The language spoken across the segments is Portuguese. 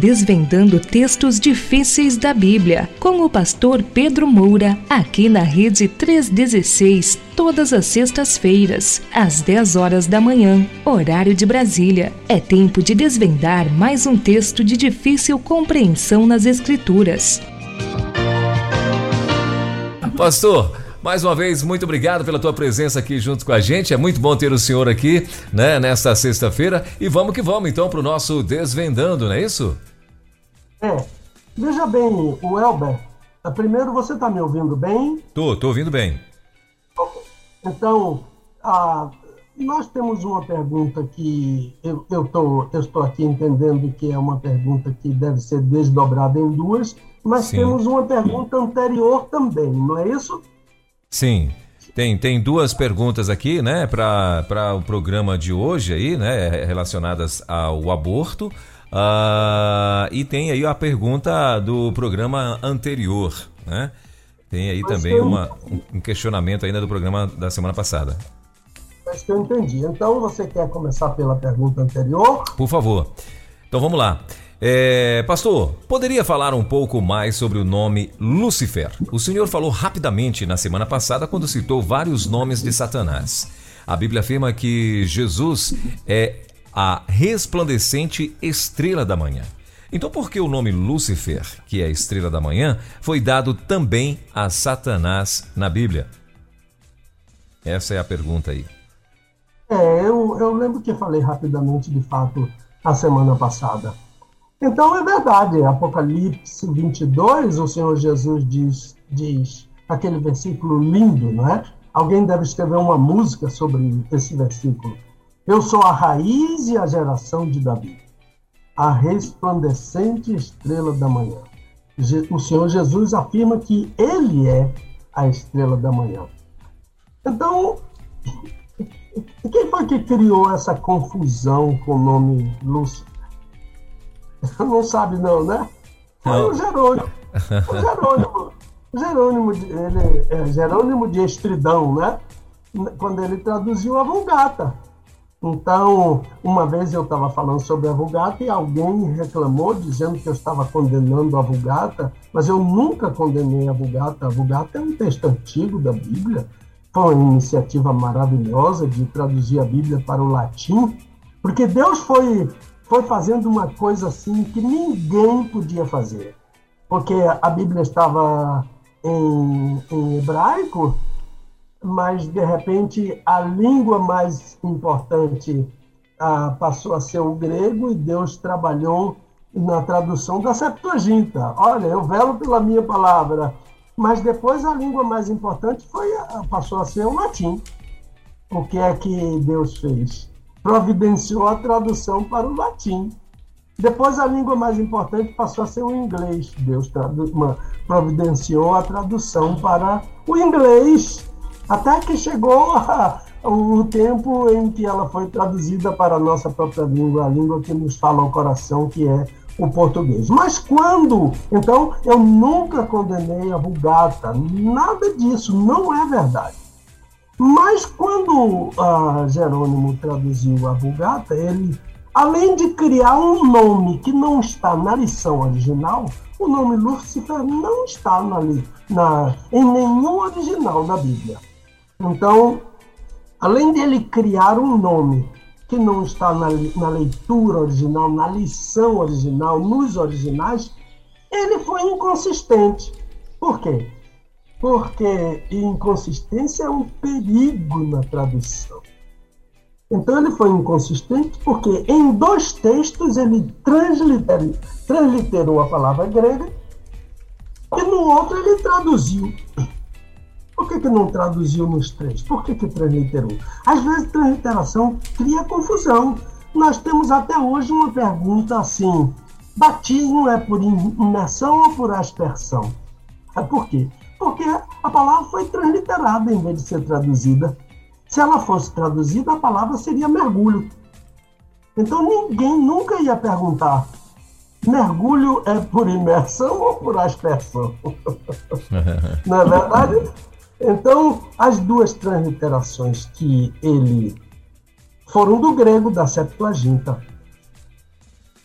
desvendando textos difíceis da Bíblia, com o pastor Pedro Moura, aqui na Rede 316, todas as sextas-feiras, às 10 horas da manhã, horário de Brasília. É tempo de desvendar mais um texto de difícil compreensão nas Escrituras. Pastor, mais uma vez, muito obrigado pela tua presença aqui junto com a gente. É muito bom ter o senhor aqui, né, nesta sexta-feira. E vamos que vamos, então, para o nosso Desvendando, não é isso? É. Veja bem, Welber, primeiro, você está me ouvindo bem? Estou ouvindo bem. Então, nós temos uma pergunta que eu estou aqui entendendo que é uma pergunta que deve ser desdobrada em duas, mas sim, temos uma pergunta anterior também, não é isso? Sim, tem duas perguntas aqui, né, para o programa de hoje aí, né, relacionadas ao aborto, e tem aí a pergunta do programa anterior, né? Tem aí também um questionamento ainda do programa da semana passada. Acho que eu entendi. Então você quer começar pela pergunta anterior? Por favor. Então vamos lá. Pastor, poderia falar um pouco mais sobre o nome Lucifer? O senhor falou rapidamente na semana passada quando citou vários nomes de Satanás. A Bíblia afirma que Jesus é a resplandecente estrela da manhã. Então por que o nome Lúcifer, que é a estrela da manhã, foi dado também a Satanás na Bíblia? Essa é a pergunta aí. Eu lembro que falei rapidamente, de fato, a semana passada. Então, é verdade, Apocalipse 22, o Senhor Jesus diz aquele versículo lindo, não é? Alguém deve escrever uma música sobre esse versículo. Eu sou a raiz e a geração de Davi, a resplandecente estrela da manhã. O Senhor Jesus afirma que Ele é a estrela da manhã. Então, quem foi que criou essa confusão com o nome Lúcifer? Não sabe não, né? Foi o Jerônimo. Jerônimo de Estridão, né? Quando ele traduziu a Vulgata. Então, uma vez eu estava falando sobre a Vulgata e alguém reclamou dizendo que eu estava condenando a Vulgata, mas eu nunca condenei a Vulgata. A Vulgata é um texto antigo da Bíblia. Foi uma iniciativa maravilhosa de traduzir a Bíblia para o latim, porque Deus foi fazendo uma coisa assim que ninguém podia fazer, porque a Bíblia estava em hebraico, mas de repente a língua mais importante passou a ser o grego e Deus trabalhou na tradução da Septuaginta. Olha, eu velo pela minha palavra, mas depois a língua mais importante passou a ser o latim. O que é que Deus fez? Providenciou a tradução para o latim. Depois a língua mais importante passou a ser o inglês. Deus providenciou a tradução para o inglês, até que chegou o tempo em que ela foi traduzida para a nossa própria língua, a língua que nos fala o coração, que é o português. Mas quando? Então, eu nunca condenei a Vulgata, nada disso, não é verdade. Mas quando Jerônimo traduziu a Vulgata, ele, além de criar um nome que não está na lição original, o nome Lúcifer não está em nenhum original da Bíblia. Então, além dele criar um nome que não está na leitura original, na lição original, nos originais, ele foi inconsistente. Por quê? Porque inconsistência é um perigo na tradução. Então ele foi inconsistente porque em dois textos ele transliterou a palavra grega e no outro ele traduziu. Por que não traduziu nos três? Por que transliterou? Às vezes transliteração cria confusão. Nós temos até hoje uma pergunta assim: batismo é por imersão ou por aspersão? Por quê? Porque a palavra foi transliterada em vez de ser traduzida. Se ela fosse traduzida, a palavra seria mergulho. Então ninguém nunca ia perguntar: mergulho é por imersão ou por aspersão? Não é verdade? Então, as duas transliterações que ele foram do grego, da Septuaginta.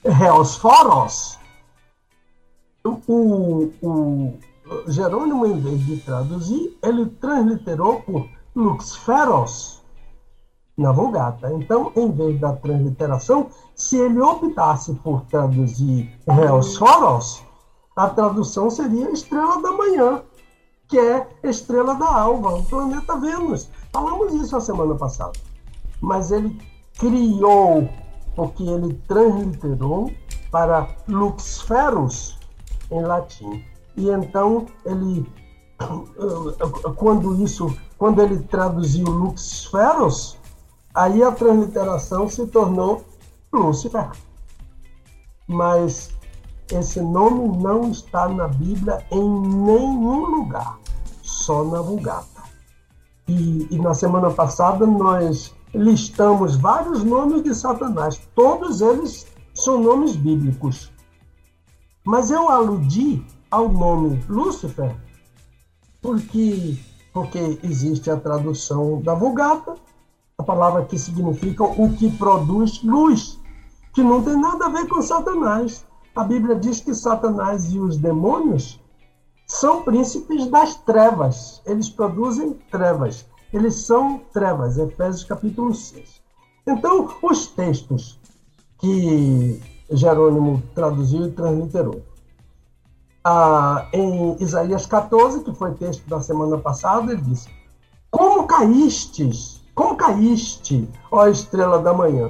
Heosphoros O Jerônimo, em vez de traduzir, ele transliterou por Luxferos na Vulgata. Então, em vez da transliteração, se ele optasse por traduzir Heosphoros, a tradução seria Estrela da Manhã, que é Estrela da Alva, o planeta Vênus. Falamos isso a semana passada. Mas ele criou, porque ele transliterou para Luxferos em latim. E então, ele, quando ele traduziu Luxferos, aí a transliteração se tornou Lúcifer. Mas esse nome não está na Bíblia em nenhum lugar, só na Vulgata. E na semana passada nós listamos vários nomes de Satanás, todos eles são nomes bíblicos. Mas eu aludi ao nome Lúcifer porque existe a tradução da Vulgata, a palavra que significa o que produz luz, que não tem nada a ver com Satanás. A Bíblia diz que Satanás e os demônios são príncipes das trevas. Eles produzem trevas. Eles são trevas. Efésios capítulo 6. Então, os textos que Jerônimo traduziu e transliterou. Em Isaías 14, que foi texto da semana passada, ele diz: como caíste, ó estrela da manhã?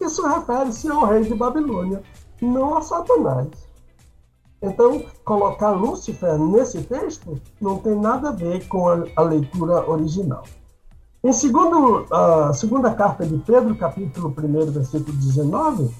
Isso refere-se ao rei de Babilônia, não a Satanás. Então, colocar Lúcifer nesse texto não tem nada a ver com a leitura original. Em segunda carta de Pedro, capítulo 1, versículo 19,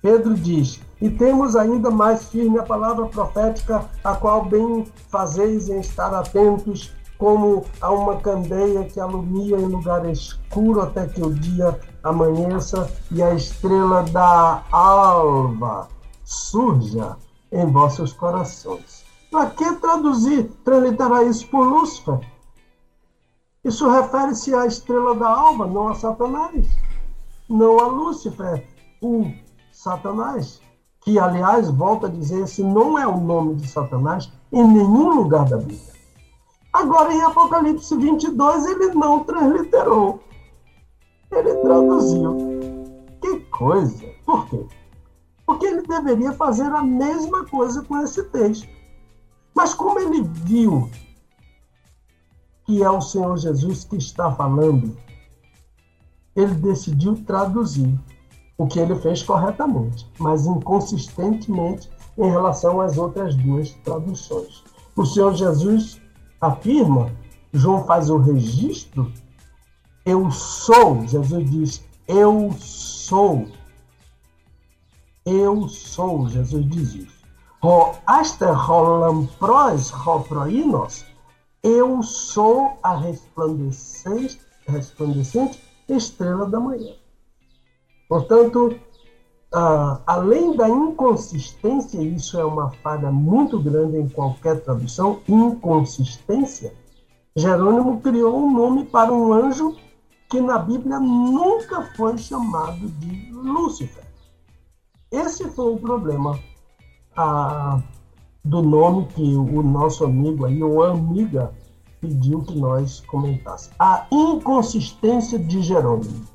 Pedro diz: e temos ainda mais firme a palavra profética, a qual bem fazeis em estar atentos, como a uma candeia que alumia em lugar escuro até que o dia amanheça e a estrela da alva surja em vossos corações. Para que transliterar isso por Lúcifer? Isso refere-se à estrela da alva, não a Satanás, não a Lúcifer, o Satanás, que, aliás, volta a dizer, esse não é o nome de Satanás em nenhum lugar da Bíblia. Agora, em Apocalipse 22, ele não transliterou. Ele traduziu. Que coisa! Por quê? Porque ele deveria fazer a mesma coisa com esse texto. Mas como ele viu que é o Senhor Jesus que está falando, ele decidiu traduzir, o que ele fez corretamente, mas inconsistentemente em relação às outras duas traduções. O Senhor Jesus afirma, João faz o registro, eu sou, Jesus diz, eu sou. Eu sou, Jesus diz isso. Aster holampros hoproinos, eu sou a resplandecente estrela da manhã. Portanto, além da inconsistência, isso é uma falha muito grande em qualquer tradução, inconsistência, Jerônimo criou um nome para um anjo que na Bíblia nunca foi chamado de Lúcifer. Esse foi o problema do nome que o nosso amigo aí, ou amiga, pediu que nós comentássemos. A inconsistência de Jerônimo.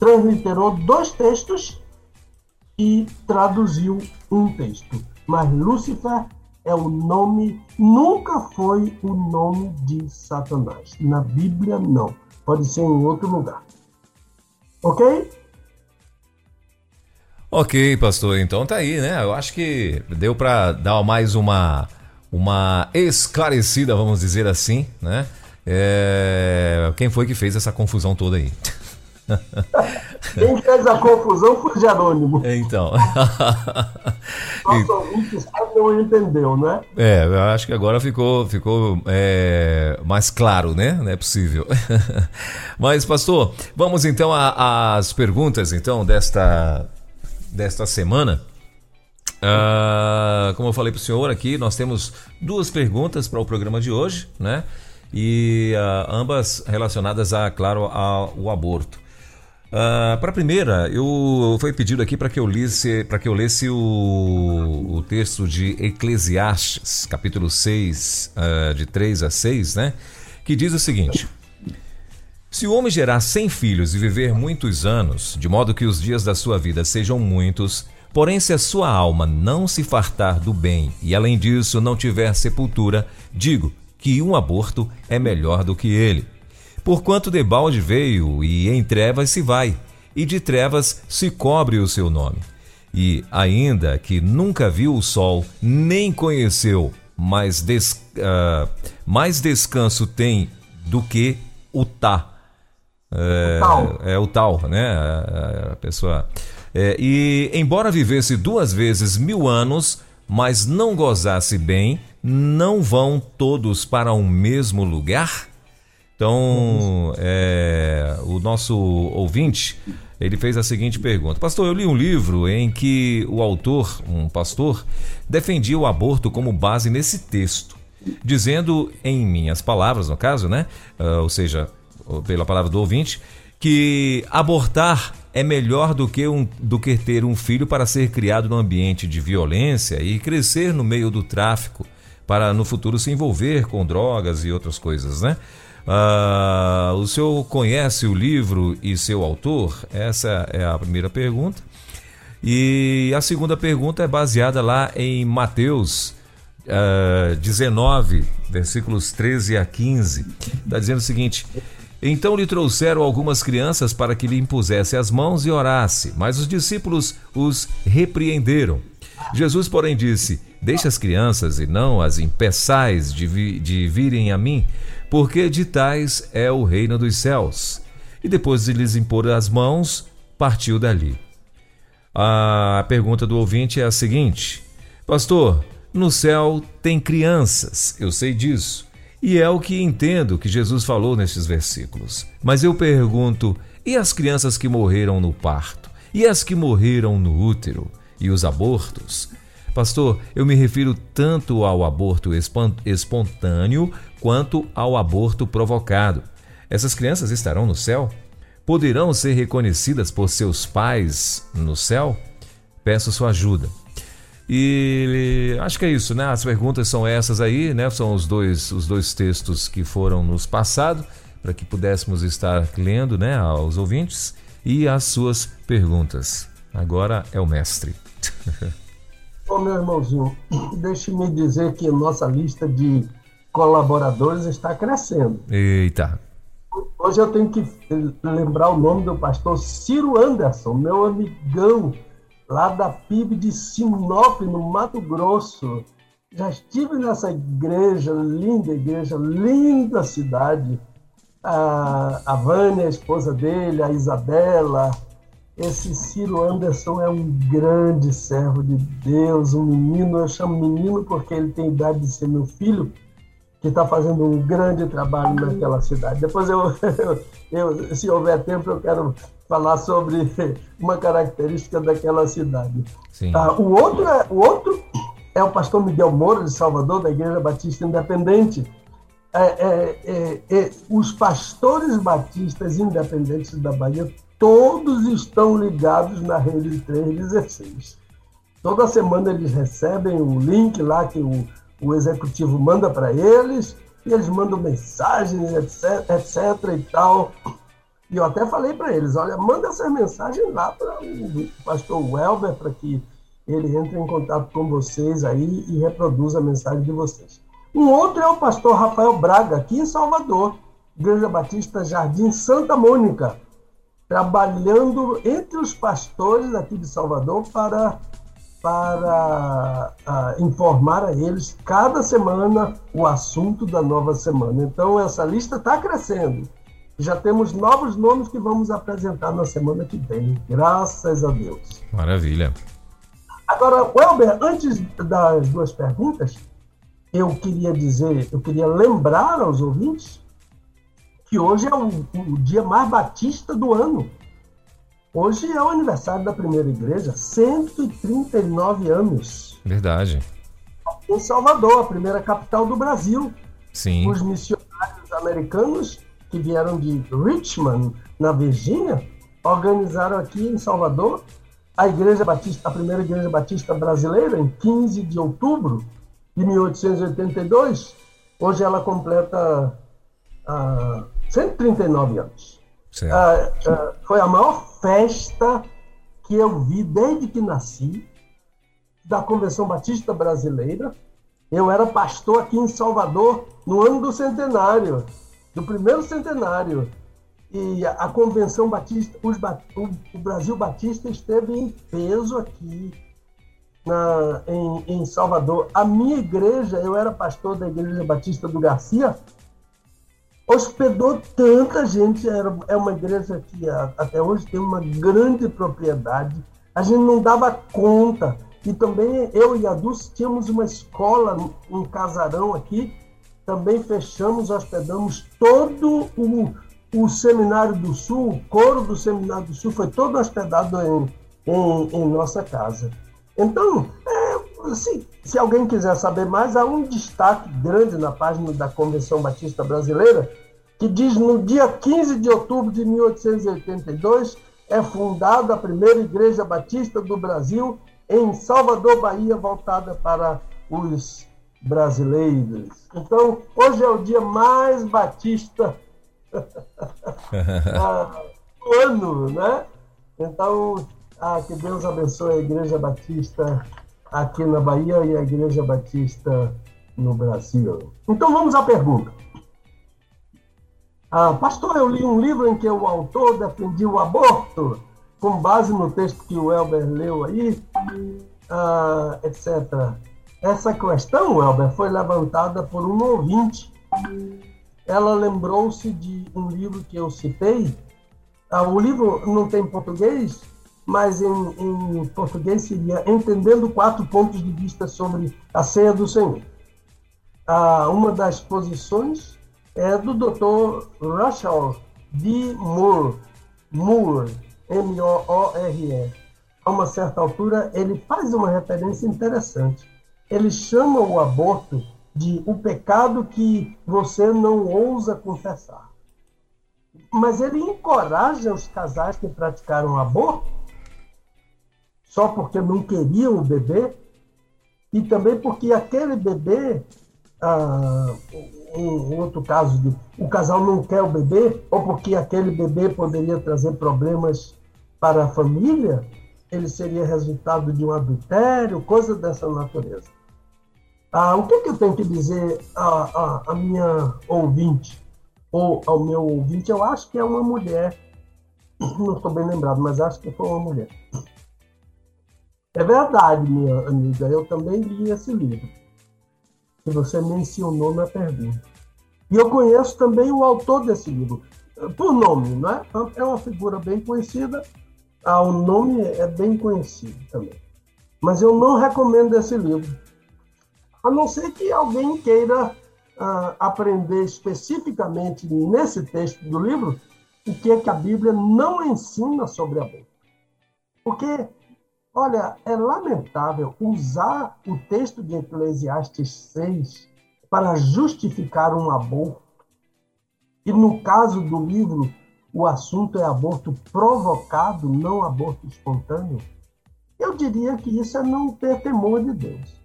Transliterou dois textos e traduziu um texto. Mas Lúcifer é o nome, nunca foi o nome de Satanás. Na Bíblia, não. Pode ser em outro lugar. Ok? Ok, pastor. Então tá aí, né? Eu acho que deu para dar mais uma esclarecida, vamos dizer assim, né? Quem foi que fez essa confusão toda aí? Quem fez a confusão foi Jerônimo. Então. Nosso ouvinte sabe, não entendeu, né? Eu acho que agora ficou mais claro, né? Não é possível. Mas, pastor, vamos então às perguntas então, desta semana. Como eu falei para o senhor aqui, nós temos duas perguntas para o programa de hoje, né? E ambas relacionadas, claro, ao aborto. Para a primeira, foi pedido aqui para que eu lesse o texto de Eclesiastes, capítulo 6, de 3 a 6, né? Que diz o seguinte: se o homem gerar 100 filhos e viver muitos anos, de modo que os dias da sua vida sejam muitos, porém se a sua alma não se fartar do bem e além disso não tiver sepultura, digo que um aborto é melhor do que ele. Porquanto debalde veio e em trevas se vai, e de trevas se cobre o seu nome. E ainda que nunca viu o sol, nem conheceu, mais descanso tem do que o tá. O tal, né? A pessoa. E embora vivesse 2 vezes 1000 anos, mas não gozasse bem, não vão todos para um mesmo lugar? Então, o nosso ouvinte, ele fez a seguinte pergunta: pastor, eu li um livro em que o autor, um pastor, defendia o aborto como base nesse texto, dizendo, em minhas palavras, no caso, né? Ou seja, pela palavra do ouvinte, que abortar é melhor do que ter um filho para ser criado num ambiente de violência e crescer no meio do tráfico, para no futuro se envolver com drogas e outras coisas, né? O senhor conhece o livro e seu autor? Essa é a primeira pergunta. E a segunda pergunta é baseada lá em Mateus 19, versículos 13 a 15. Está dizendo o seguinte: então lhe trouxeram algumas crianças para que lhe impusesse as mãos e orasse, mas os discípulos os repreenderam. Jesus, porém, disse: deixa as crianças e não as impeçais de virem a mim, porque de tais é o reino dos céus. E depois de lhes impor as mãos, partiu dali. A pergunta do ouvinte é a seguinte: pastor, no céu tem crianças, eu sei disso, e é o que entendo que Jesus falou nestes versículos. Mas eu pergunto, e as crianças que morreram no parto? E as que morreram no útero? E os abortos? Pastor, eu me refiro tanto ao aborto espontâneo quanto ao aborto provocado. Essas crianças estarão no céu? Poderão ser reconhecidas por seus pais no céu? Peço sua ajuda. E acho que é isso, né? As perguntas são essas aí, né? São os dois textos que foram nos passados para que pudéssemos estar lendo, né, aos ouvintes, e as suas perguntas. Agora é o mestre. Ô, meu irmãozinho, deixe-me dizer que a nossa lista de colaboradores está crescendo. Eita! Hoje eu tenho que lembrar o nome do pastor Ciro Anderson, meu amigão, lá da PIB de Sinop, no Mato Grosso. Já estive nessa igreja, linda cidade. A Vânia, a esposa dele, a Isabela. Esse Ciro Anderson é um grande servo de Deus, um menino, eu chamo menino porque ele tem idade de ser meu filho, que está fazendo um grande trabalho naquela cidade. Depois, eu, se houver tempo, eu quero falar sobre uma característica daquela cidade. Sim. O outro é o pastor Miguel Moura, de Salvador, da Igreja Batista Independente. Os pastores batistas independentes da Bahia todos estão ligados na Rede 316. Toda semana eles recebem um link lá que o executivo manda para eles, e eles mandam mensagens, etc e tal. E eu até falei para eles: olha, manda essas mensagens lá para o pastor Welber, para que ele entre em contato com vocês aí e reproduza a mensagem de vocês. Um outro é o pastor Rafael Braga, aqui em Salvador, Igreja Batista Jardim Santa Mônica, trabalhando entre os pastores aqui de Salvador para informar a eles cada semana o assunto da nova semana. Então, essa lista está crescendo. Já temos novos nomes que vamos apresentar na semana que vem, graças a Deus. Maravilha. Agora, Welber, antes das duas perguntas, eu queria lembrar aos ouvintes que hoje é o dia mais batista do ano. Hoje é o aniversário da primeira igreja, 139 anos. Verdade. Em Salvador, a primeira capital do Brasil. Sim. Os missionários americanos que vieram de Richmond, na Virgínia, organizaram aqui em Salvador a Igreja Batista, a primeira Igreja Batista Brasileira, em 15 de outubro de 1882. Hoje ela completa 139 anos. Foi a maior festa que eu vi desde que nasci, da Convenção Batista Brasileira. Eu era pastor aqui em Salvador no ano do centenário, do primeiro centenário. E a Convenção Batista, o Brasil Batista esteve em peso aqui em Salvador. A minha igreja, eu era pastor da Igreja Batista do Garcia, hospedou tanta gente. É uma igreja que até hoje tem uma grande propriedade. A gente não dava conta. E também eu e a Dulce tínhamos uma escola, um casarão aqui. Também fechamos, hospedamos todo o Seminário do Sul, o coro do Seminário do Sul foi todo hospedado em nossa casa. Então, se alguém quiser saber mais, há um destaque grande na página da Convenção Batista Brasileira, que diz: no dia 15 de outubro de 1882, é fundada a primeira Igreja Batista do Brasil, em Salvador, Bahia, voltada para os brasileiros. Então, hoje é o dia mais batista do ano, né? Então, que Deus abençoe a Igreja Batista aqui na Bahia e a Igreja Batista no Brasil. Então, vamos à pergunta. Pastor, eu li um livro em que o autor defendia o aborto, com base no texto que o Welber leu aí, etc. Essa questão, Welber, foi levantada por um ouvinte. Ela lembrou-se de um livro que eu citei. O livro não tem português, mas em português seria Entendendo 4 Pontos de Vista sobre a Ceia do Senhor. Uma das posições é do Dr. Russell D. Moore, M-O-O-R-E. A uma certa altura, ele faz uma referência interessante. Ele chama o aborto de o pecado que você não ousa confessar. Mas ele encoraja os casais que praticaram aborto só porque não queriam o bebê, e também porque aquele bebê, em outro caso, o casal não quer o bebê, ou porque aquele bebê poderia trazer problemas para a família, ele seria resultado de um adultério, coisa dessa natureza. O que eu tenho que dizer à minha ouvinte, ou ao meu ouvinte? Eu acho que é uma mulher, não estou bem lembrado, mas acho que foi uma mulher. É verdade, minha amiga, eu também li esse livro que você mencionou na pergunta. E eu conheço também o autor desse livro, por nome, não é? É uma figura bem conhecida. O nome é bem conhecido também. Mas eu não recomendo esse livro. A não ser que alguém queira aprender especificamente nesse texto do livro o que é que a Bíblia não ensina sobre aborto. Porque, olha, é lamentável usar o texto de Eclesiastes 6 para justificar um aborto. E no caso do livro, o assunto é aborto provocado, não aborto espontâneo. Eu diria que isso é não ter temor de Deus.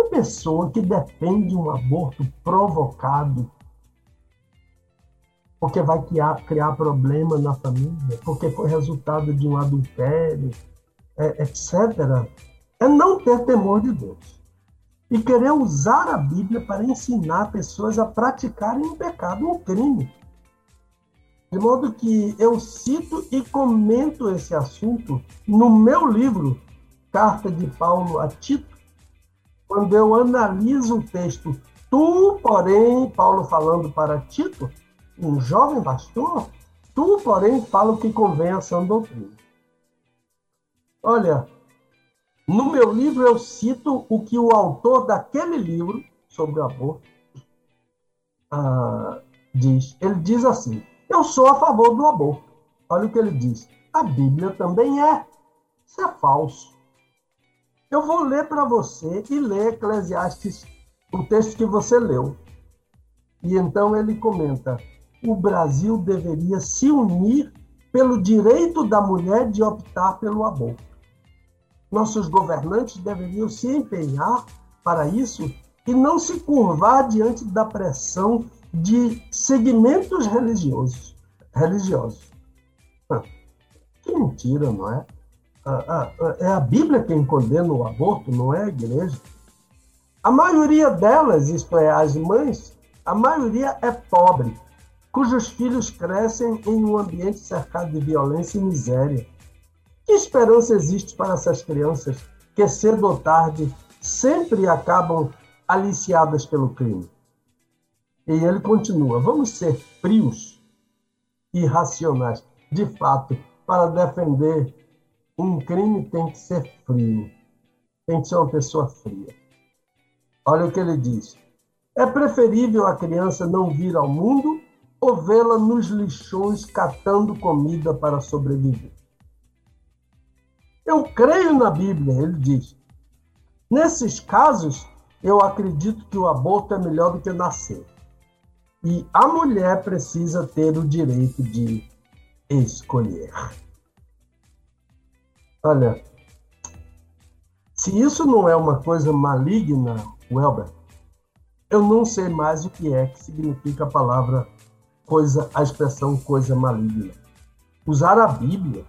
Uma pessoa que defende um aborto provocado, porque vai criar problema na família, porque foi resultado de um adultério, etc., é não ter temor de Deus. E querer usar a Bíblia para ensinar pessoas a praticarem um pecado, um crime. De modo que eu cito e comento esse assunto no meu livro, Carta de Paulo a Tito, quando eu analiso o texto. Tu, porém, Paulo falando para Tito, um jovem pastor, tu, porém, fala o que convém à sã doutrina. Olha, no meu livro eu cito o que o autor daquele livro sobre o aborto diz. Ele diz assim: eu sou a favor do aborto. Olha o que ele diz. A Bíblia também é. Isso é falso. Eu vou ler para você e ler Eclesiastes, o texto que você leu. E então ele comenta: o Brasil deveria se unir pelo direito da mulher de optar pelo aborto. Nossos governantes deveriam se empenhar para isso e não se curvar diante da pressão de segmentos religiosos. Que mentira, não é? É a Bíblia quem condena o aborto, não é a igreja. A maioria delas, isto é, as mães, a maioria é pobre, cujos filhos crescem em um ambiente cercado de violência e miséria. Que esperança existe para essas crianças que, cedo ou tarde, sempre acabam aliciadas pelo crime? E ele continua, vamos ser frios e racionais. De fato, para defender um crime tem que ser frio, tem que ser uma pessoa fria. Olha o que ele diz. É preferível a criança não vir ao mundo ou vê-la nos lixões catando comida para sobreviver. Eu creio na Bíblia, ele diz. Nesses casos, eu acredito que o aborto é melhor do que nascer. E a mulher precisa ter o direito de escolher. Olha, se isso não é uma coisa maligna, Welber, eu não sei mais o que é que significa a palavra, a expressão coisa maligna. Usar a Bíblia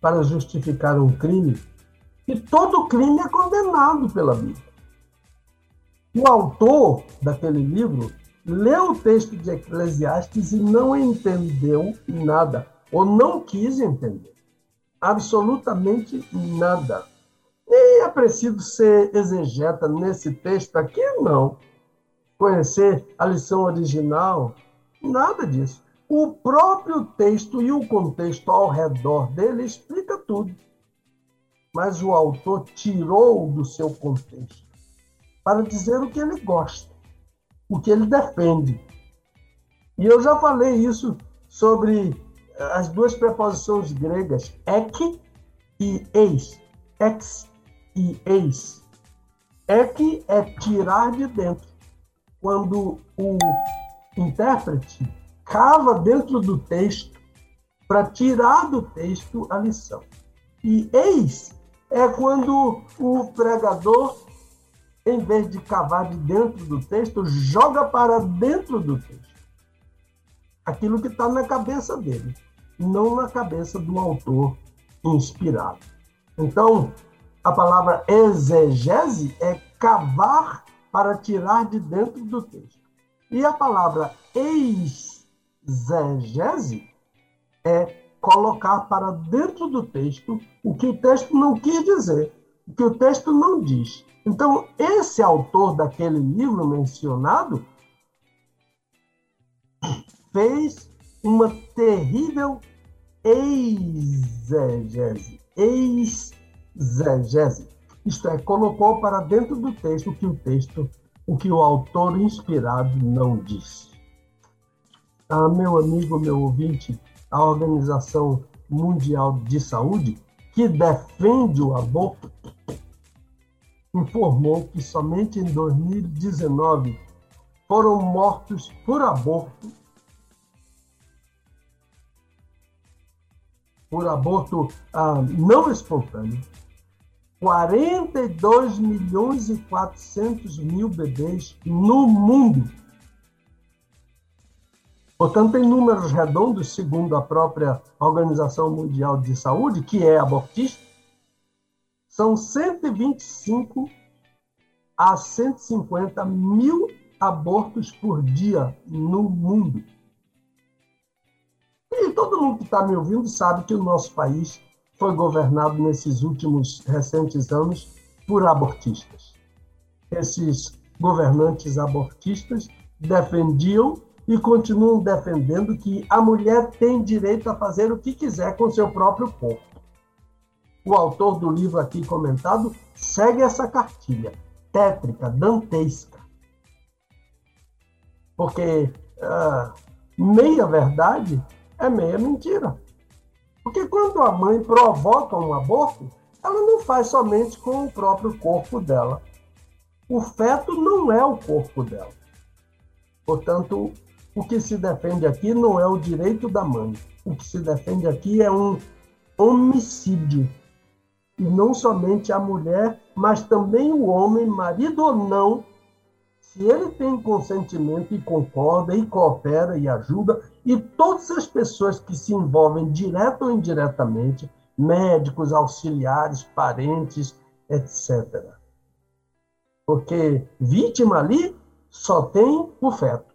para justificar um crime, e todo crime é condenado pela Bíblia. O autor daquele livro leu o texto de Eclesiastes e não entendeu nada, ou não quis entender, absolutamente nada. Nem é preciso ser exegeta nesse texto aqui, não. Conhecer a lição original, nada disso. O próprio texto e o contexto ao redor dele explica tudo. Mas o autor tirou do seu contexto para dizer o que ele gosta, o que ele defende. E eu já falei isso sobre as duas preposições gregas, ek e eis, ex e eis. Ek é tirar de dentro. Quando o intérprete cava dentro do texto para tirar do texto a lição. E eis é quando o pregador, em vez de cavar de dentro do texto, joga para dentro do texto aquilo que está na cabeça dele, não na cabeça do autor inspirado. Então, a palavra exegese é cavar para tirar de dentro do texto. E a palavra exegese é colocar para dentro do texto o que o texto não quis dizer, o que o texto não diz. Então, esse autor daquele livro mencionado fez uma terrível exegese. Isto é, colocou para dentro do texto, o que o autor inspirado não disse. Ah, meu amigo, meu ouvinte, a Organização Mundial de Saúde, que defende o aborto, informou que somente em 2019 foram mortos por aborto, não espontâneo, 42 milhões e 400 mil bebês no mundo. Portanto, em números redondos, segundo a própria Organização Mundial de Saúde, que é abortista, são 125 a 150 mil abortos por dia no mundo. E todo mundo que está me ouvindo sabe que o nosso país foi governado nesses últimos recentes anos por abortistas. Esses governantes abortistas defendiam e continuam defendendo que a mulher tem direito a fazer o que quiser com seu próprio corpo. O autor do livro aqui comentado segue essa cartilha, tétrica, dantesca. Porque meia verdade é meia mentira. Porque quando a mãe provoca um aborto, ela não faz somente com o próprio corpo dela. O feto não é o corpo dela. Portanto, O que se defende aqui não é o direito da mãe. O que se defende aqui é um homicídio. E não somente a mulher, mas também o homem, marido ou não, se ele tem consentimento e concorda, e coopera, e ajuda, e todas as pessoas que se envolvem direto ou indiretamente, médicos, auxiliares, parentes, etc. Porque vítima ali só tem o feto,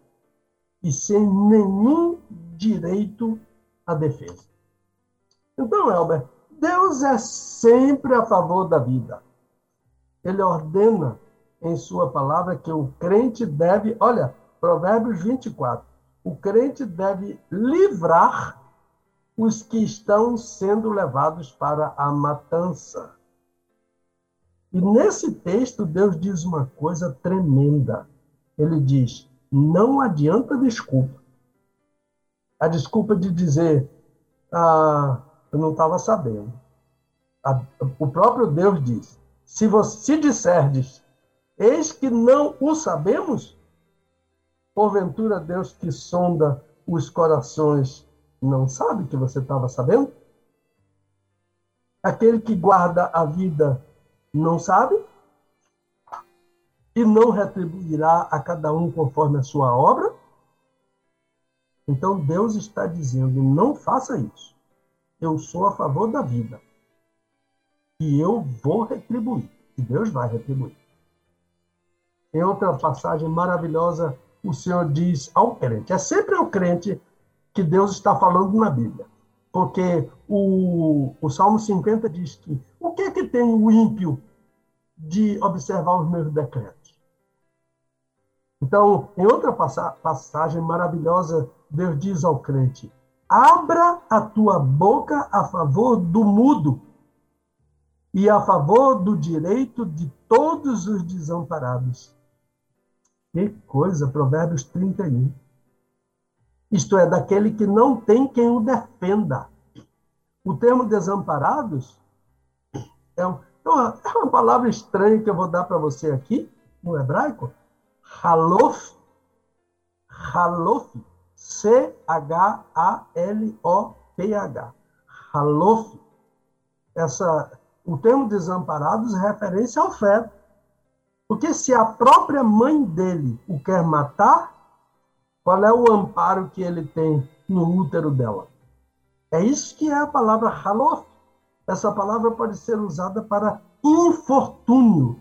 e sem nenhum direito à defesa. Então, Welber, Deus é sempre a favor da vida. Ele ordena em sua palavra que o crente deve, olha, Provérbios 24, o crente deve livrar os que estão sendo levados para a matança. E nesse texto, Deus diz uma coisa tremenda. Ele diz, não adianta desculpa. A desculpa de dizer, eu não estava sabendo. O próprio Deus diz, se você disserdes, eis que não o sabemos, porventura Deus que sonda os corações não sabe que você estava sabendo? Aquele que guarda a vida não sabe? E não retribuirá a cada um conforme a sua obra? Então Deus está dizendo, não faça isso. Eu sou a favor da vida. E eu vou retribuir. E Deus vai retribuir. Em outra passagem maravilhosa, o Senhor diz ao crente, é sempre ao crente que Deus está falando na Bíblia. Porque o Salmo 50 diz que o que é que tem o ímpio de observar os meus decretos? Então, em outra passagem maravilhosa, Deus diz ao crente, abra a tua boca a favor do mudo e a favor do direito de todos os desamparados. Que coisa, Provérbios 31. Isto é, daquele que não tem quem o defenda. O termo desamparados é uma palavra estranha que eu vou dar para você aqui, no hebraico. Halof. Halof. C-H-A-L-O-P-H. Halof. O termo desamparados é referência ao feto. Porque se a própria mãe dele o quer matar, qual é o amparo que ele tem no útero dela? É isso que é a palavra halof. Essa palavra pode ser usada para infortúnio.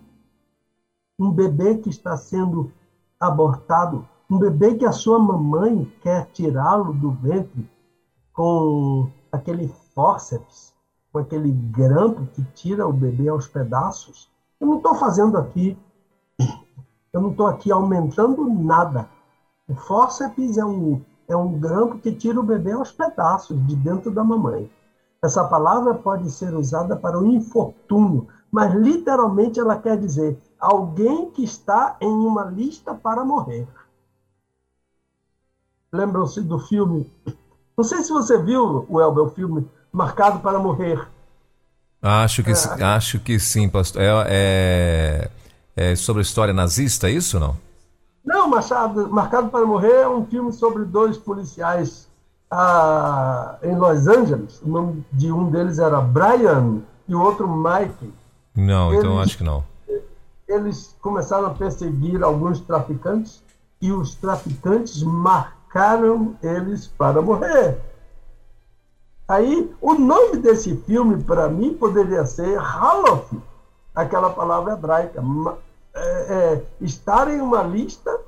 Um bebê que está sendo abortado, um bebê que a sua mamãe quer tirá-lo do ventre com aquele fórceps, com aquele grampo que tira o bebê aos pedaços. Eu não estou aqui aumentando nada. O fórceps é um grampo que tira o bebê aos pedaços de dentro da mamãe. Essa palavra pode ser usada para o infortúnio, mas literalmente ela quer dizer alguém que está em uma lista para morrer. Lembram-se do filme? Não sei se você viu, Welber, o filme Marcado para Morrer. Acho que sim, pastor. É sobre a história nazista, é isso ou não? Não, Marcado para Morrer é um filme sobre dois policiais em Los Angeles. O nome de um deles era Brian e o outro Mike. Não, então acho que não. Eles começaram a perseguir alguns traficantes e os traficantes marcaram eles para morrer. Aí, o nome desse filme, para mim, poderia ser Halof, aquela palavra hebraica. Estar em uma lista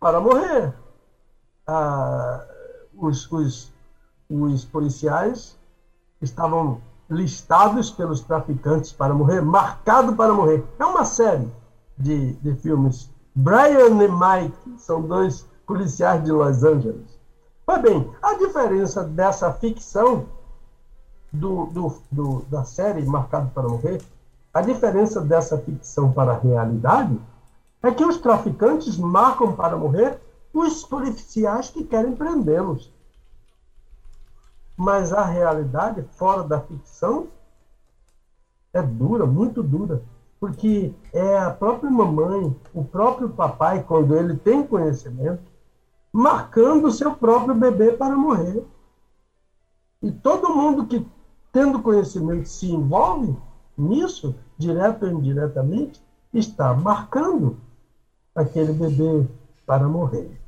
para morrer. Os policiais estavam listados pelos traficantes para morrer, marcado para morrer. É uma série de filmes. Brian e Mike são dois policiais de Los Angeles. Pois bem, a diferença dessa ficção da série Marcado para Morrer, a diferença dessa ficção para a realidade é que os traficantes marcam para morrer os policiais que querem prendê-los. Mas a realidade, fora da ficção, é dura, muito dura. Porque é a própria mamãe, o próprio papai, quando ele tem conhecimento, marcando o seu próprio bebê para morrer. E todo mundo que, tendo conhecimento, se envolve nisso, direto ou indiretamente, está marcando aquele bebê para morrer.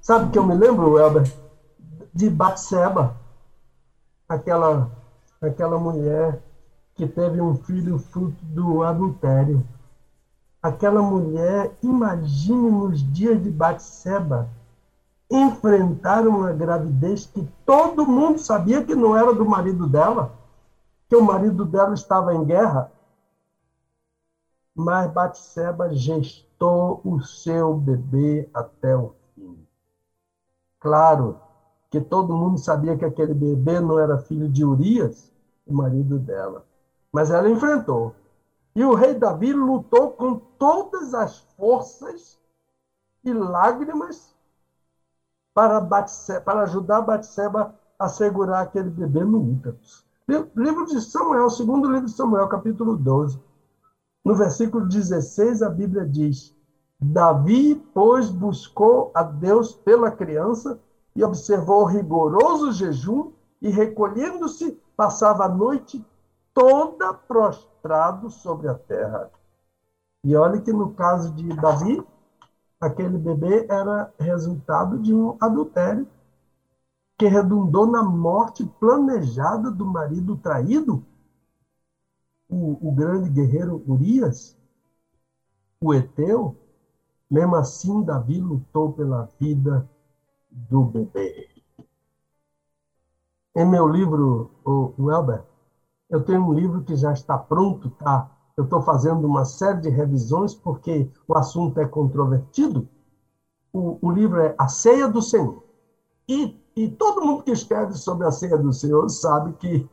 Sabe que eu me lembro, Welber, de Batseba, aquela mulher que teve um filho fruto do adultério. Aquela mulher, imagine nos dias de Batseba, enfrentar uma gravidez que todo mundo sabia que não era do marido dela, que o marido dela estava em guerra. Mas Batseba gestou o seu bebê até o fim. Claro que todo mundo sabia que aquele bebê não era filho de Urias, o marido dela. Mas ela enfrentou. E o rei Davi lutou com todas as forças e lágrimas para ajudar Batseba a segurar aquele bebê no útero. Livro de Samuel, segundo livro de Samuel, capítulo 12. No versículo 16, a Bíblia diz: Davi, pois, buscou a Deus pela criança e observou o rigoroso jejum e, recolhendo-se, passava a noite toda prostrado sobre a terra. E olha que no caso de Davi, aquele bebê era resultado de um adultério que redundou na morte planejada do marido traído, o grande guerreiro Urias, o Eteu. Mesmo assim, Davi lutou pela vida do bebê. Em meu livro, Welber, eu tenho um livro que já está pronto, tá? Eu estou fazendo uma série de revisões porque o assunto é controvertido. O livro é A Ceia do Senhor. E todo mundo que escreve sobre a Ceia do Senhor sabe que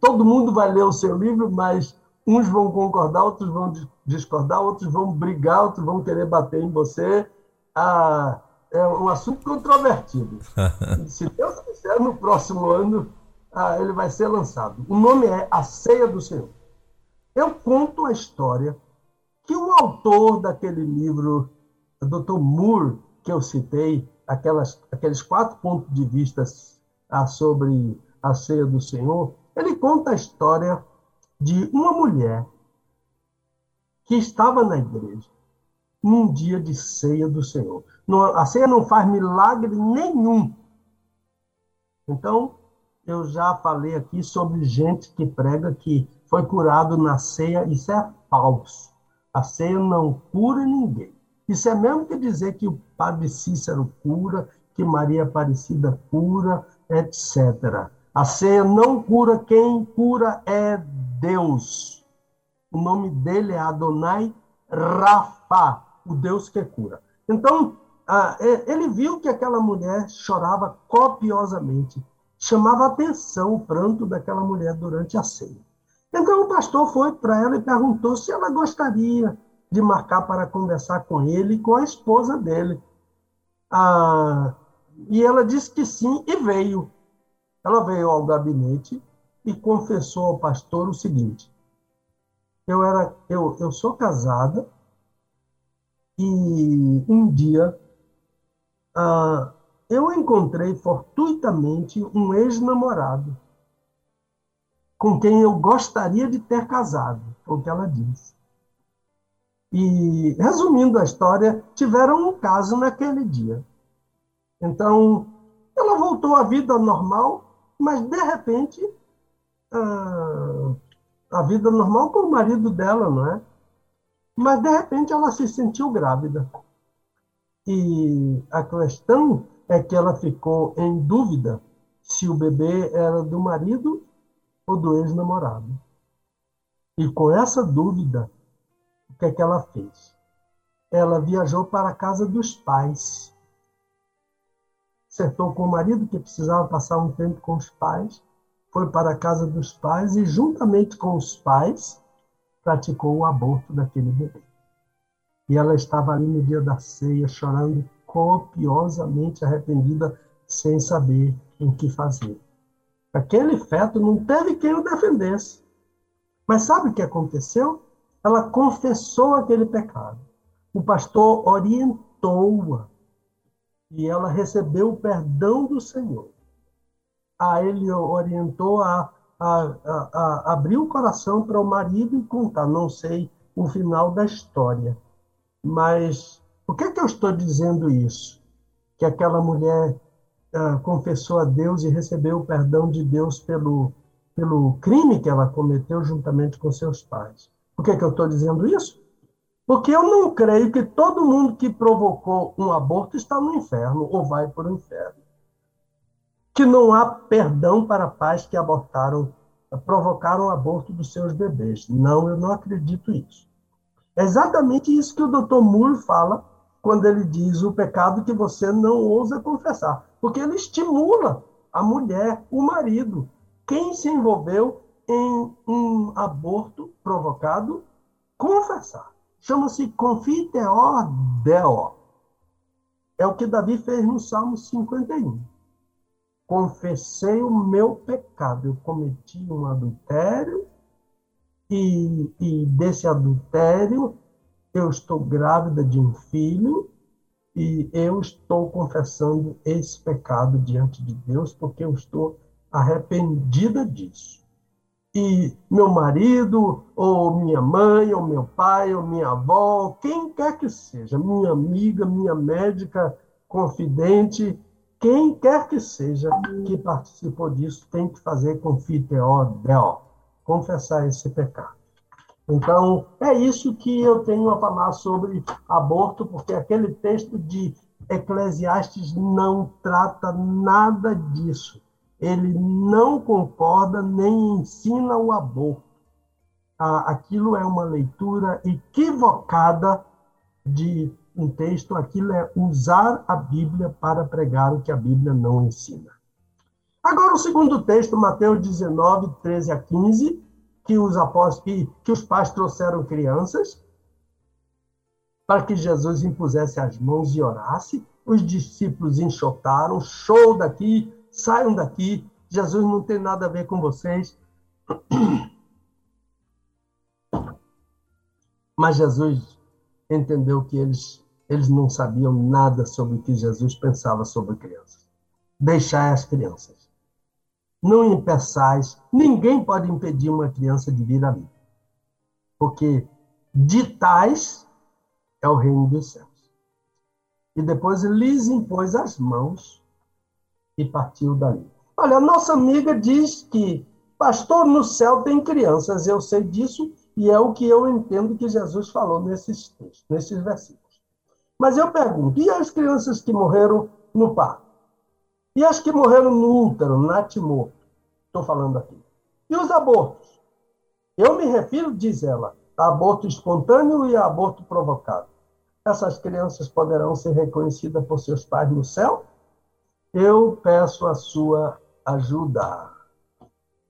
todo mundo vai ler o seu livro, mas uns vão concordar, outros vão discordar, outros vão brigar, outros vão querer bater em você. É um assunto controvertido. Se Deus quiser, no próximo ano ele vai ser lançado. O nome é A Ceia do Senhor. Eu conto a história que o autor daquele livro, o Dr. Moore, que eu citei, aqueles 4 pontos de vista sobre a ceia do Senhor, ele conta a história de uma mulher que estava na igreja num dia de ceia do Senhor. A ceia não faz milagre nenhum. Então, eu já falei aqui sobre gente que prega que foi curado na ceia, isso é falso. A ceia não cura ninguém. Isso é mesmo que dizer que o padre Cícero cura, que Maria Aparecida cura, etc. A ceia não cura, quem cura é Deus. O nome dele é Adonai Rafa, o Deus que cura. Então, ele viu que aquela mulher chorava copiosamente. Chamava atenção o pranto daquela mulher durante a ceia. Então o pastor foi para ela e perguntou se ela gostaria de marcar para conversar com ele e com a esposa dele. E ela disse que sim e veio. Ela veio ao gabinete e confessou ao pastor o seguinte: eu sou casada e um dia eu encontrei fortuitamente um ex-namorado com quem eu gostaria de ter casado, foi o que ela disse. E, resumindo a história, tiveram um caso naquele dia. Então, ela voltou à vida normal, mas, de repente, a vida normal com o marido dela, não é? Mas, de repente, ela se sentiu grávida. E a questão é que ela ficou em dúvida se o bebê era do marido ou do ex-namorado. E com essa dúvida, o que é que ela fez? Ela viajou para a casa dos pais. Acertou com o marido que precisava passar um tempo com os pais, foi para a casa dos pais e, juntamente com os pais, praticou o aborto daquele bebê. E ela estava ali no dia da ceia, chorando copiosamente, arrependida, sem saber o que fazer. Aquele feto não teve quem o defendesse. Mas sabe o que aconteceu? Ela confessou aquele pecado. O pastor orientou-a e ela recebeu o perdão do Senhor. Aí ele orientou a abrir o coração para o marido e contar, não sei o final da história. Mas por que eu estou dizendo isso? Que aquela mulher confessou a Deus e recebeu o perdão de Deus pelo crime que ela cometeu juntamente com seus pais. Por que eu estou dizendo isso? Porque eu não creio que todo mundo que provocou um aborto está no inferno ou vai para o inferno. Que não há perdão para pais que abortaram, provocaram o aborto dos seus bebês. Não, eu não acredito nisso. É exatamente isso que o Dr. Moore fala quando ele diz o pecado que você não ousa confessar. Porque ele estimula a mulher, o marido. Quem se envolveu em um aborto provocado, confessar. Chama-se confiteor deo. É o que Davi fez no Salmo 51. Confessei o meu pecado. Eu cometi um adultério e desse adultério eu estou grávida de um filho e eu estou confessando esse pecado diante de Deus porque eu estou arrependida disso. E meu marido, ou minha mãe, ou meu pai, ou minha avó, quem quer que seja, minha amiga, minha médica, confidente, quem quer que seja que participou disso, tem que fazer confiteó deo, confessar esse pecado. Então, é isso que eu tenho a falar sobre aborto, porque aquele texto de Eclesiastes não trata nada disso. Ele não concorda nem ensina o aborto. Aquilo é uma leitura equivocada de um texto, aquilo é usar a Bíblia para pregar o que a Bíblia não ensina. Agora o segundo texto, Mateus 19, 13 a 15, que os pais trouxeram crianças para que Jesus impusesse as mãos e orasse. Os discípulos enxotaram, show daqui, saiam daqui, Jesus não tem nada a ver com vocês. Mas Jesus entendeu que eles não sabiam nada sobre o que Jesus pensava sobre crianças. Deixai as crianças. Não impeçais, ninguém pode impedir uma criança de vir a mim. Porque de tais é o reino dos céus. E depois lhes impôs as mãos e partiu dali. Olha, a nossa amiga diz que pastor, no céu tem crianças, eu sei disso, e é o que eu entendo que Jesus falou nesses textos, nesses versículos. Mas eu pergunto, e as crianças que morreram no parto? E as que morreram no útero, natimorto? Estou falando aqui. E os abortos? Eu me refiro, diz ela, a aborto espontâneo e a aborto provocado. Essas crianças poderão ser reconhecidas por seus pais no céu? Eu peço a sua ajuda.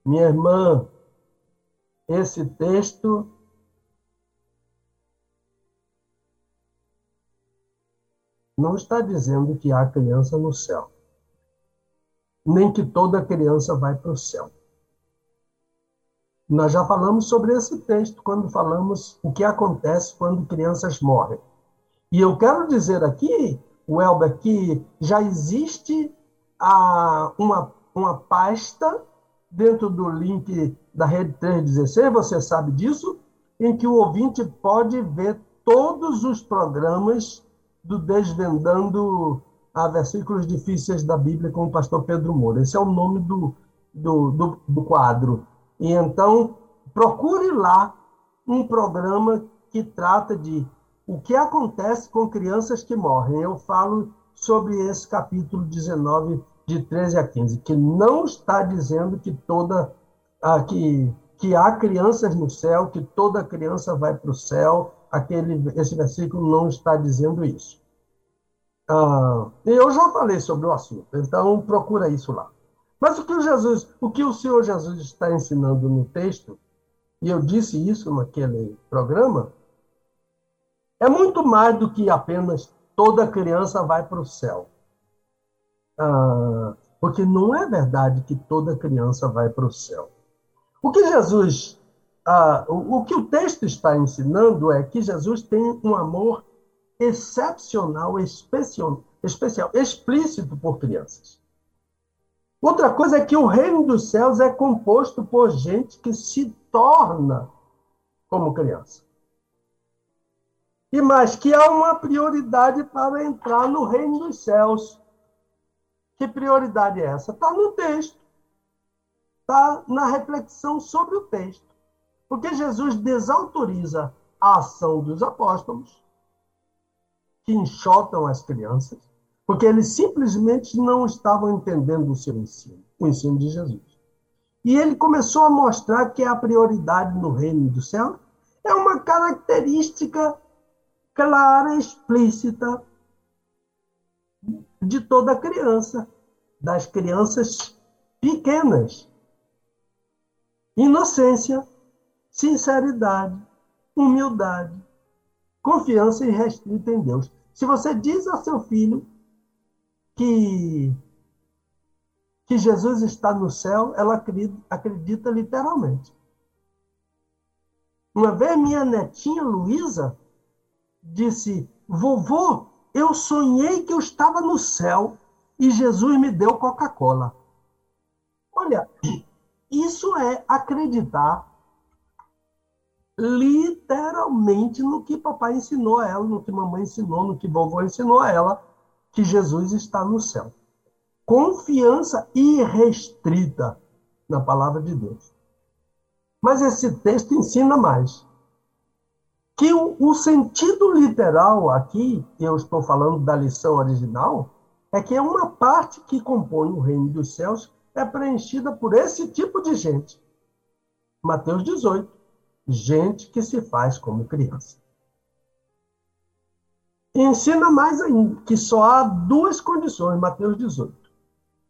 Minha irmã, esse texto não está dizendo que há criança no céu, nem que toda criança vai para o céu. Nós já falamos sobre esse texto quando falamos o que acontece quando crianças morrem. E eu quero dizer aqui, Welber, que já existe uma pasta dentro do link da Rede 316, você sabe disso, em que o ouvinte pode ver todos os programas do Desvendando a Versículos Difíceis da Bíblia com o pastor Pedro Moura. Esse é o nome do quadro. E então, procure lá um programa que trata de o que acontece com crianças que morrem. Eu falo sobre esse capítulo 19, de 13 a 15, que não está dizendo que há crianças no céu, que toda criança vai para o céu. Esse versículo não está dizendo isso. Eu já falei sobre o assunto, então procura isso lá. Mas o que o Senhor Jesus está ensinando no texto, e eu disse isso naquele programa, é muito mais do que apenas toda criança vai para o céu. Porque não é verdade que toda criança vai para o céu. O que o texto está ensinando é que Jesus tem um amor excepcional, especial, explícito por crianças. Outra coisa é que o reino dos céus é composto por gente que se torna como criança. E mais, que há uma prioridade para entrar no reino dos céus. Que prioridade é essa? Está no texto. Está na reflexão sobre o texto. Porque Jesus desautoriza a ação dos apóstolos, que enxotam as crianças, porque eles simplesmente não estavam entendendo o seu ensino, o ensino de Jesus. E ele começou a mostrar que a prioridade no reino do céu é uma característica clara, explícita, de toda criança, das crianças pequenas. Inocência, sinceridade, humildade, confiança irrestrita em Deus. Se você diz a seu filho que Jesus está no céu, ela acredita literalmente. Uma vez minha netinha Luísa disse: vovô, eu sonhei que eu estava no céu e Jesus me deu Coca-Cola. Olha, isso é acreditar literalmente no que papai ensinou a ela, no que mamãe ensinou, no que vovô ensinou a ela, que Jesus está no céu. Confiança irrestrita na palavra de Deus. Mas esse texto ensina mais. Que o sentido literal aqui, eu estou falando da lição original, é que uma parte que compõe o reino dos céus é preenchida por esse tipo de gente. Mateus 18, gente que se faz como criança. E ensina mais ainda, que só há duas condições, Mateus 18.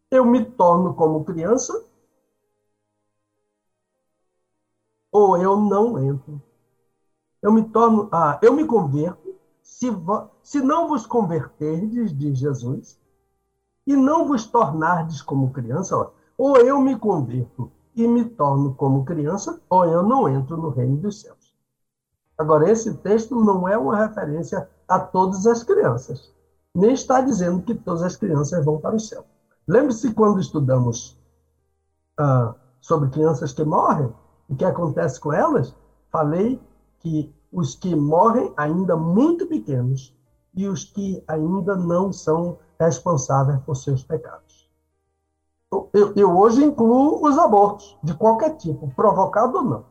Eu me torno como criança, ou eu não entro. Eu me converto, se não vos converterdes, diz Jesus, e não vos tornardes como criança, ou eu me converto e me torno como criança, ou eu não entro no reino dos céus. Agora, esse texto não é uma referência a todas as crianças, nem está dizendo que todas as crianças vão para o céu. Lembre-se, quando estudamos sobre crianças que morrem, o que acontece com elas, falei que os que morrem ainda muito pequenos e os que ainda não são responsáveis por seus pecados. Eu hoje incluo os abortos, de qualquer tipo, provocado ou não.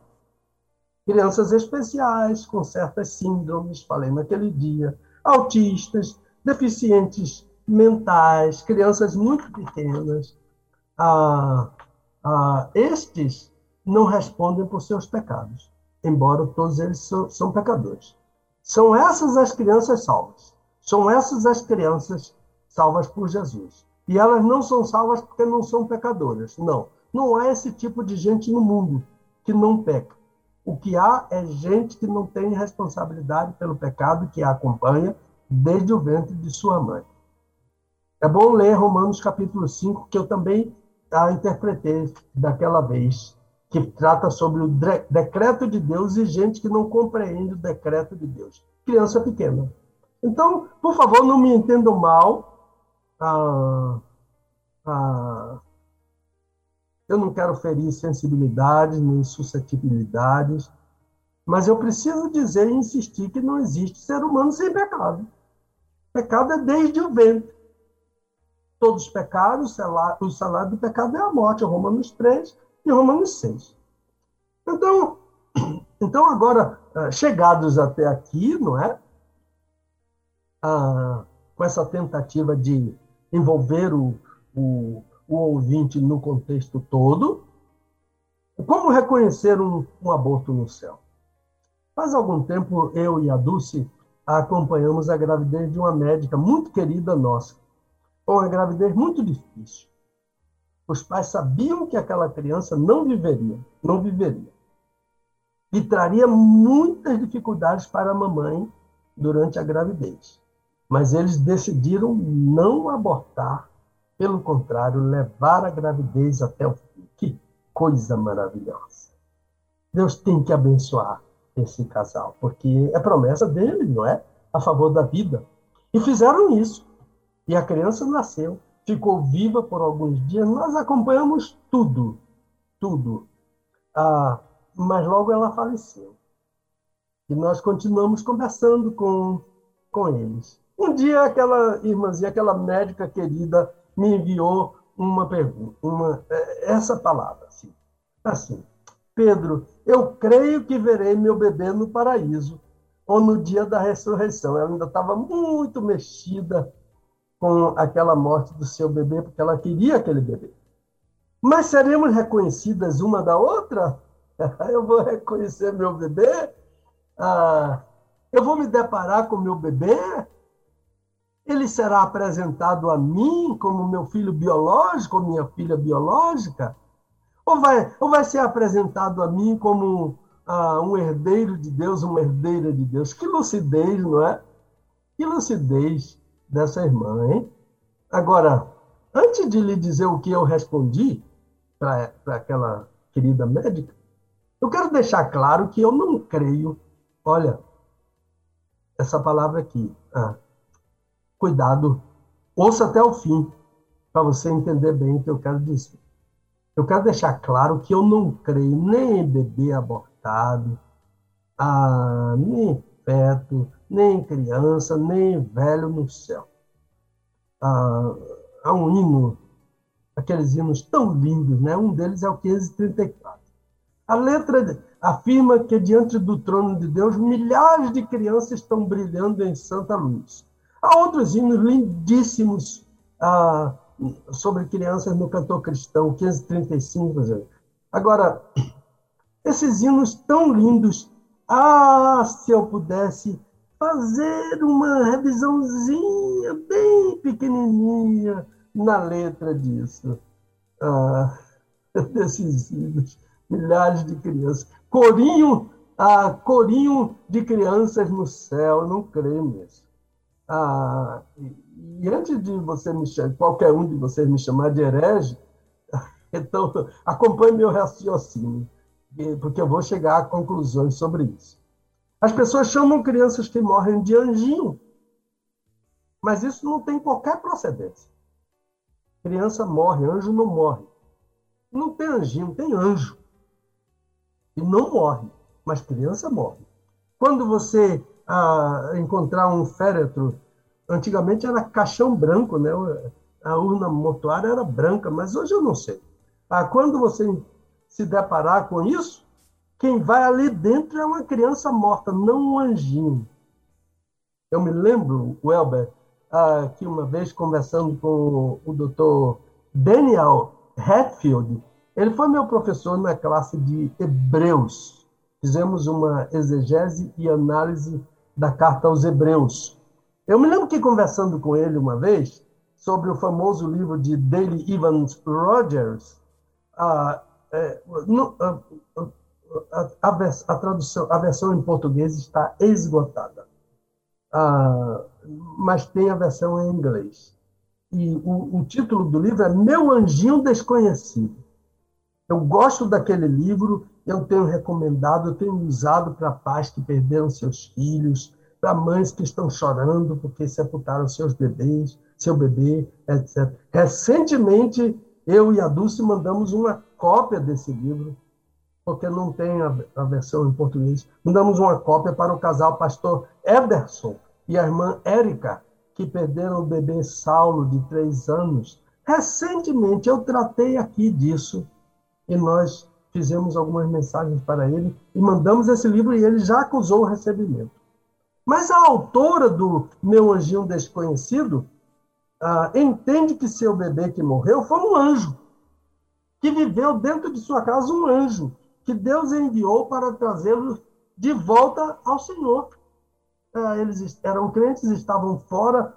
Crianças especiais, com certas síndromes, falei naquele dia, autistas, deficientes mentais, crianças muito pequenas. Estes não respondem por seus pecados. Embora todos eles são pecadores. São essas as crianças salvas. São essas as crianças salvas por Jesus. E elas não são salvas porque não são pecadoras. Não. Não há esse tipo de gente no mundo que não peca. O que há é gente que não tem responsabilidade pelo pecado que a acompanha desde o ventre de sua mãe. É bom ler Romanos capítulo 5, que eu também interpretei daquela vez, que trata sobre o decreto de Deus e gente que não compreende o decreto de Deus. Criança pequena. Então, por favor, não me entendam mal. Eu não quero ferir sensibilidades nem suscetibilidades, mas eu preciso dizer e insistir que não existe ser humano sem pecado. Pecado é desde o ventre. Todos pecaram, o salário do pecado é a morte. Romanos 3... e Romanos 6. Então agora, chegados até aqui, não é? Com essa tentativa de envolver o ouvinte no contexto todo, como reconhecer um aborto no céu? Faz algum tempo, eu e a Dulce acompanhamos a gravidez de uma médica muito querida nossa. Uma gravidez muito difícil. Os pais sabiam que aquela criança não viveria. E traria muitas dificuldades para a mamãe durante a gravidez. Mas eles decidiram não abortar, pelo contrário, levar a gravidez até o fim. Que coisa maravilhosa! Deus tem que abençoar esse casal, porque é promessa dele, não é? A favor da vida. E fizeram isso. e a criança nasceu, ficou viva por alguns dias, nós acompanhamos tudo. Mas logo ela faleceu. E nós continuamos conversando com eles. Um dia, aquela irmãzinha, aquela médica querida, me enviou uma pergunta, essa palavra, assim, Pedro, eu creio que verei meu bebê no paraíso, ou no dia da ressurreição. Ela ainda estava muito mexida com aquela morte do seu bebê, porque ela queria aquele bebê. Mas seremos reconhecidas uma da outra? Eu vou reconhecer meu bebê? Eu vou me deparar com meu bebê? Ele será apresentado a mim como meu filho biológico, ou minha filha biológica? Ou vai ser apresentado a mim como um herdeiro de Deus, uma herdeira de Deus? Que lucidez, não é? Que lucidez dessa irmã, hein? Agora, antes de lhe dizer o que eu respondi para aquela querida médica, eu quero deixar claro que eu não creio. Olha, essa palavra aqui. Cuidado, ouça até o fim, para você entender bem o que eu quero dizer. Eu quero deixar claro que eu não creio nem em bebê abortado, nem em feto, nem em criança, nem em velho no céu. Há um hino, aqueles hinos tão lindos, né? Um deles é o 1534. A letra afirma que diante do trono de Deus, milhares de crianças estão brilhando em santa luz. Há outros hinos lindíssimos sobre crianças no cantor cristão, 1535, por exemplo. Agora, esses hinos tão lindos, se eu pudesse fazer uma revisãozinha bem pequenininha na letra disso, desses hinos, milhares de crianças. Corinho de crianças no céu, não creio nisso. E antes de você qualquer um de vocês me chamar de herege, então acompanhe meu raciocínio, porque eu vou chegar a conclusões sobre isso. As pessoas chamam crianças que morrem de anjinho, mas isso não tem qualquer procedência. Criança morre, anjo não morre. Não tem anjinho, tem anjo. E não morre, mas criança morre. Quando você encontrar um féretro, antigamente era caixão branco, né? A urna mortuária era branca, mas hoje eu não sei. Quando você se deparar com isso, quem vai ali dentro é uma criança morta, não um anjinho. Eu me lembro, Welber, que uma vez conversando com o doutor Daniel Hatfield, ele foi meu professor na classe de Hebreus. Fizemos uma exegese e análise da carta aos Hebreus. Eu me lembro que, conversando com ele uma vez sobre o famoso livro de Dale Evans Rogers, a versão em português está esgotada, mas tem a versão em inglês. E o título do livro é Meu Anjinho Desconhecido. Eu gosto daquele livro, eu tenho recomendado, eu tenho usado para pais que perderam seus filhos, para mães que estão chorando porque sepultaram seu bebê, etc. Recentemente, eu e a Dulce mandamos uma cópia desse livro, porque não tem a versão em português. Mandamos uma cópia para o casal pastor Ederson e a irmã Érica, que perderam o bebê Saulo, de 3 anos. Recentemente, eu tratei aqui disso, e nós fizemos algumas mensagens para ele, e mandamos esse livro, e ele já acusou o recebimento. Mas a autora do Meu Anjinho Desconhecido entende que seu bebê que morreu foi um anjo, que viveu dentro de sua casa, um anjo, que Deus enviou para trazê-lo de volta ao Senhor. Eles eram crentes, estavam fora.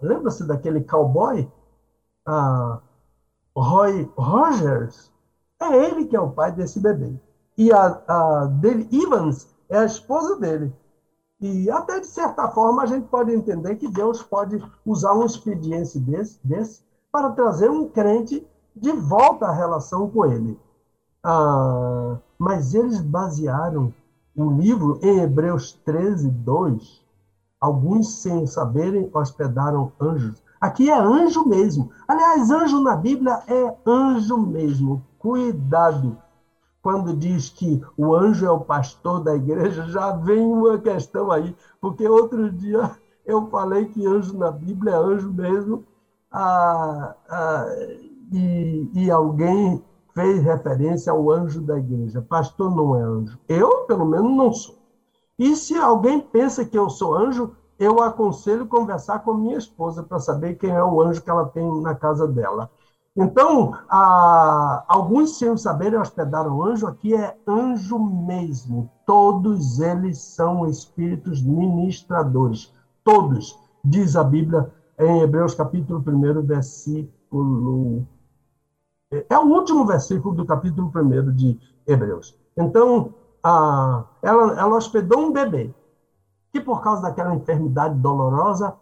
Lembra-se daquele cowboy? Roy Rogers. É ele que é o pai desse bebê. E a Dale Evans é a esposa dele. E até, de certa forma, a gente pode entender que Deus pode usar um expediente desse para trazer um crente de volta à relação com ele. Mas eles basearam o livro em Hebreus 13:2 Alguns, sem o saberem, hospedaram anjos. Aqui é anjo mesmo. Aliás, anjo na Bíblia é anjo mesmo. Cuidado. Quando diz que o anjo é o pastor da igreja, já vem uma questão aí. Porque outro dia eu falei que anjo na Bíblia é anjo mesmo. E alguém fez referência ao anjo da igreja. Pastor não é anjo. Eu, pelo menos, não sou. E se alguém pensa que eu sou anjo, eu aconselho conversar com minha esposa para saber quem é o anjo que ela tem na casa dela. Então, alguns, sem saberem, hospedaram anjo. Aqui é anjo mesmo. Todos eles são espíritos ministradores. Todos, diz a Bíblia em Hebreus capítulo 1, versículo... É o último versículo do capítulo 1 de Hebreus. Então, ela hospedou um bebê que, por causa daquela enfermidade dolorosa,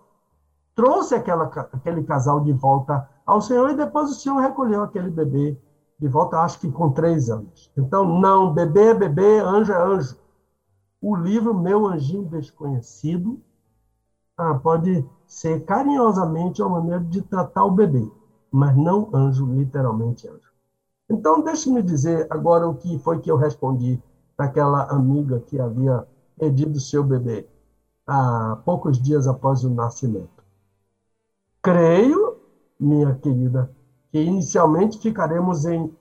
trouxe aquele casal de volta ao Senhor, e depois o Senhor recolheu aquele bebê de volta, acho que com 3 anos. Então, não, bebê é bebê, anjo é anjo. O livro Meu Anjinho Desconhecido pode ser carinhosamente uma maneira de tratar o bebê, mas não anjo, literalmente anjo. Então, deixe-me dizer agora o que foi que eu respondi para aquela amiga que havia perdido seu bebê há poucos dias após o nascimento. Creio, minha querida, que inicialmente ficaremos em...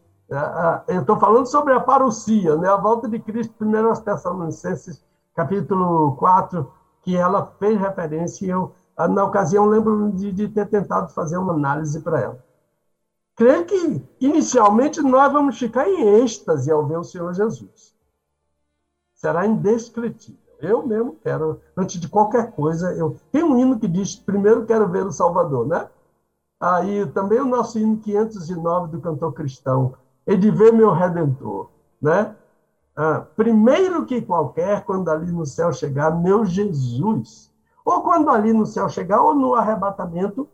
eu estou falando sobre a parousia, né? A volta de Cristo, 1 Tessalonicenses, capítulo 4, que ela fez referência, e eu, na ocasião, lembro de ter tentado fazer uma análise para ela. Creio que, inicialmente, nós vamos ficar em êxtase ao ver o Senhor Jesus. Será indescritível. Eu mesmo quero, antes de qualquer coisa, tem um hino que diz, primeiro quero ver o Salvador, né? Aí também o nosso hino 509 do cantor cristão, é de ver meu Redentor, né? Primeiro que qualquer, quando ali no céu chegar, meu Jesus. Ou quando ali no céu chegar, ou no arrebatamento,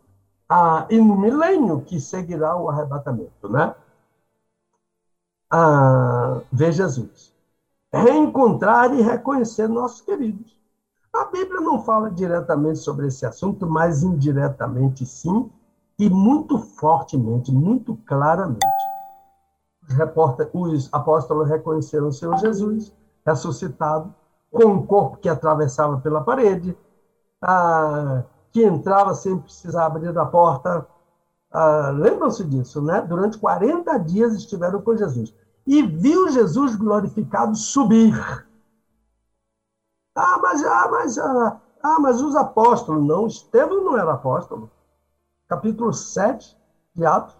e no milênio que seguirá o arrebatamento, né? Ver Jesus. Reencontrar e reconhecer nossos queridos. A Bíblia não fala diretamente sobre esse assunto, mas indiretamente sim, e muito fortemente, muito claramente. Os apóstolos reconheceram o Senhor Jesus, ressuscitado, com um corpo que atravessava pela parede, que entrava sem precisar abrir a porta. Lembram-se disso, né? Durante 40 dias estiveram com Jesus. E viu Jesus glorificado subir. Mas os apóstolos não. Estevão não era apóstolo. Capítulo 7 de Atos.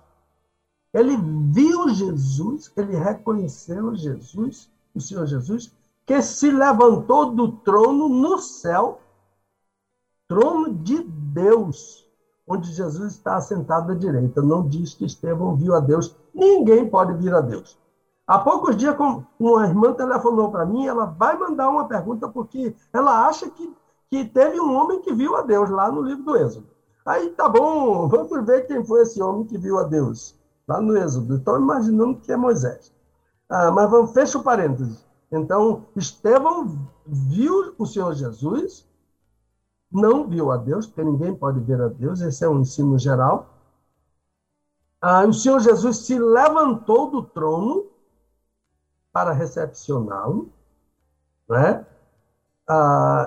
Ele viu Jesus, ele reconheceu Jesus, o Senhor Jesus, que se levantou do trono no céu, trono de Deus, onde Jesus está assentado à direita. Não diz que Estevão viu a Deus. Ninguém pode vir a Deus. Há poucos dias, uma irmã telefonou para mim, ela vai mandar uma pergunta, porque ela acha que teve um homem que viu a Deus lá no livro do Êxodo. Aí, tá bom, vamos ver quem foi esse homem que viu a Deus lá no Êxodo. Estou imaginando que é Moisés. Mas vamos, fecha o parênteses. Então, Estevão viu o Senhor Jesus, não viu a Deus, porque ninguém pode ver a Deus, esse é um ensino geral. O Senhor Jesus se levantou do trono para recepcioná-lo, né?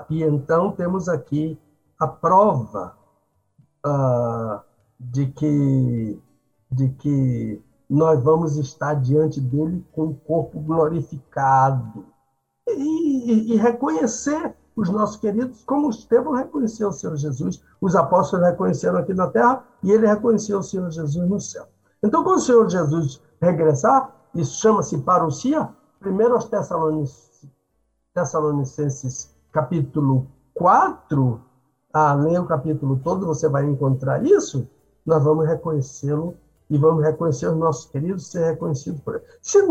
E então temos aqui a prova de que nós vamos estar diante dele com o corpo glorificado e reconhecer os nossos queridos como Estevão reconheceu o Senhor Jesus, os apóstolos reconheceram aqui na terra e ele reconheceu o Senhor Jesus no céu. Então, quando o Senhor Jesus regressar, isso chama-se parousia. 1 Tessalonicenses, capítulo 4, leia o capítulo todo, você vai encontrar isso, nós vamos reconhecê-lo e vamos reconhecer os nossos queridos, ser reconhecidos por ele. Se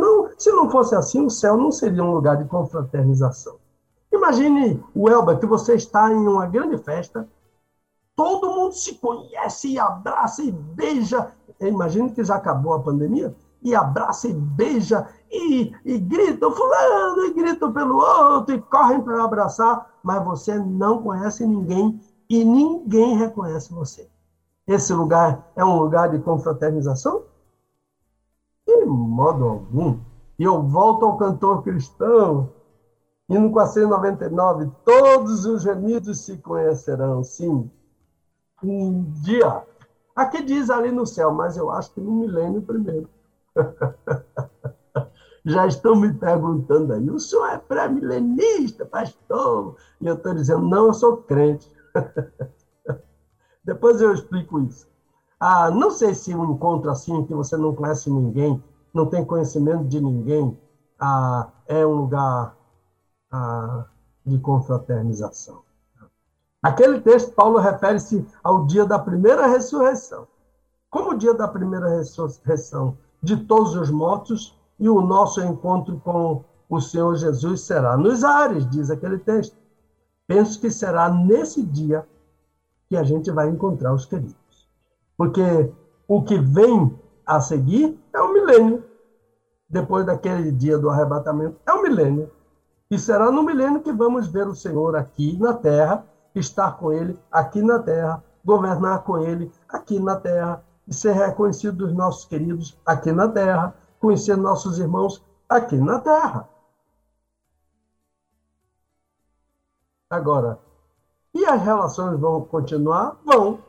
não fosse assim, o céu não seria um lugar de confraternização. Imagine, Welber, que você está em uma grande festa, todo mundo se conhece e abraça e beija. Imagine que já acabou a pandemia, e abraça e beija e gritam fulano, e gritam pelo outro, e correm para abraçar, mas você não conhece ninguém e ninguém reconhece você. Esse lugar é um lugar de confraternização? De modo algum. E eu volto ao cantor cristão, e no 499, todos os gemidos se conhecerão, sim. Um dia. Aqui diz ali no céu, mas eu acho que no milênio primeiro. Já estão me perguntando aí, o senhor é pré-milenista, pastor? E eu estou dizendo, não, eu sou crente. Depois eu explico isso. Ah, não sei se um encontro assim, que você não conhece ninguém, não tem conhecimento de ninguém, é um lugar de confraternização. Naquele texto, Paulo refere-se ao dia da primeira ressurreição. Como o dia da primeira ressurreição de todos os mortos, e o nosso encontro com o Senhor Jesus será nos ares, diz aquele texto. Penso que será nesse dia que a gente vai encontrar os queridos. Porque o que vem a seguir é o milênio. Depois daquele dia do arrebatamento, é o milênio. E será no milênio que vamos ver o Senhor aqui na terra, estar com Ele aqui na terra, governar com Ele aqui na terra, e ser reconhecido dos nossos queridos aqui na terra, conhecer nossos irmãos aqui na terra. Agora, e as relações vão continuar? Vão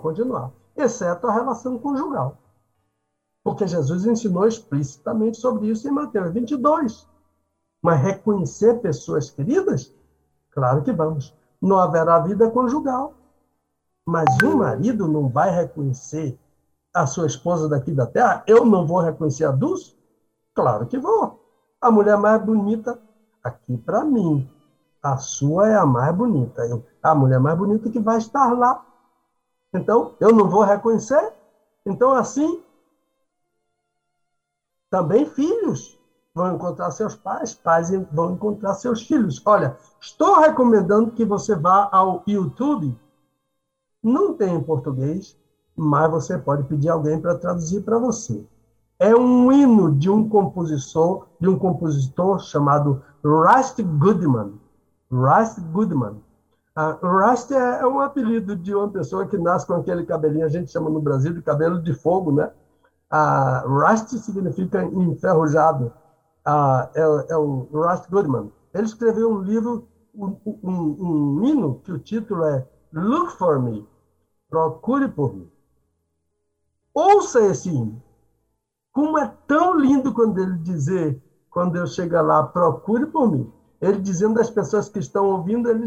continuar, exceto a relação conjugal. Porque Jesus ensinou explicitamente sobre isso em Mateus 22. Mas reconhecer pessoas queridas? Claro que vamos. Não haverá vida conjugal. Mas um marido não vai reconhecer a sua esposa daqui da terra? Eu não vou reconhecer a Dulce? Claro que vou. A mulher mais bonita aqui para mim. A sua é a mais bonita. A mulher mais bonita que vai estar lá. Então, eu não vou reconhecer? Então, assim, também filhos vão encontrar seus pais, pais vão encontrar seus filhos. Olha, estou recomendando que você vá ao YouTube. Não tem em português, mas você pode pedir alguém para traduzir para você. É um hino de um compositor chamado Rusty Goodman. Rusty Goodman. Rusty é um apelido de uma pessoa que nasce com aquele cabelinho, a gente chama no Brasil de cabelo de fogo, né? Rusty significa enferrujado. É o Russell D. Moore. Ele escreveu um livro, um hino, que o título é Look for Me, Procure por Mim. Ouça esse hino. Como é tão lindo quando ele dizer, quando eu chegar lá, procure por mim. Ele dizendo às pessoas que estão ouvindo, ele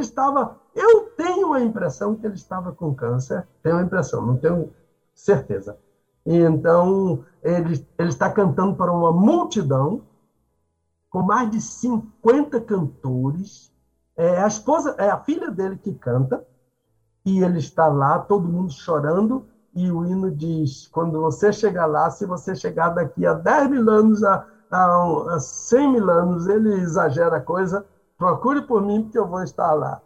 estava, eu tenho a impressão que ele estava com câncer, tenho a impressão, não tenho certeza. E então, ele está cantando para uma multidão, com mais de 50 cantores. É a filha dele que canta, e ele está lá, todo mundo chorando, e o hino diz, quando você chegar lá, se você chegar daqui a 10 mil anos, a 100 mil anos, ele exagera a coisa, procure por mim, porque eu vou estar lá.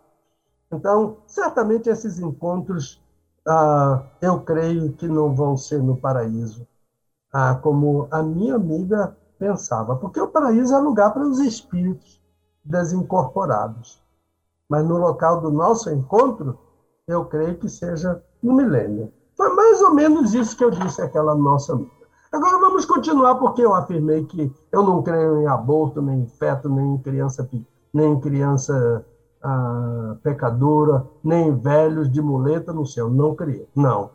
Então, certamente esses encontros, eu creio que não vão ser no paraíso, como a minha amiga pensava. Porque o paraíso é lugar para os espíritos desincorporados. Mas no local do nosso encontro, eu creio que seja no milênio. Foi mais ou menos isso que eu disse àquela nossa amiga. Agora vamos continuar, porque eu afirmei que eu não creio em aborto, nem em feto, nem em criança pecadora, nem velhos de muleta no céu. Não creio. Não.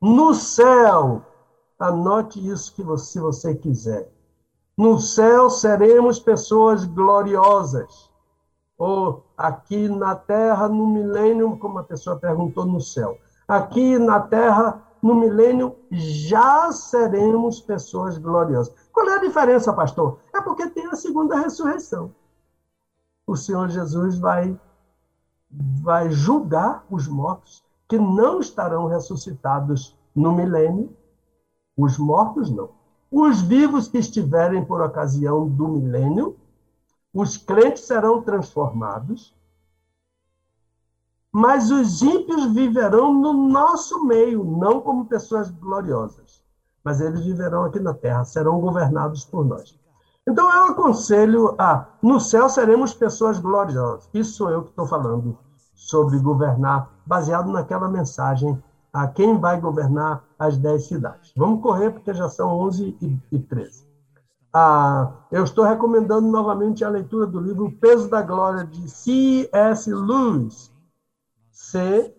No céu, anote isso que você, se você quiser. No céu seremos pessoas gloriosas. Ou aqui na terra, no milênio, como a pessoa perguntou, no céu. Aqui na terra, no milênio, já seremos pessoas gloriosas. Qual é a diferença, pastor? É porque tem a segunda ressurreição. O Senhor Jesus vai julgar os mortos que não estarão ressuscitados no milênio. Os mortos não. Os vivos que estiverem por ocasião do milênio, os crentes serão transformados, mas os ímpios viverão no nosso meio, não como pessoas gloriosas. mas eles viverão aqui na terra, serão governados por nós. Então, eu aconselho a... No céu seremos pessoas gloriosas. Isso sou eu que estou falando sobre governar, baseado naquela mensagem a quem vai governar as 10 cidades. Vamos correr, porque já são 11 e 13. Eu estou recomendando novamente a leitura do livro O Peso da Glória, de C. S. Lewis. C.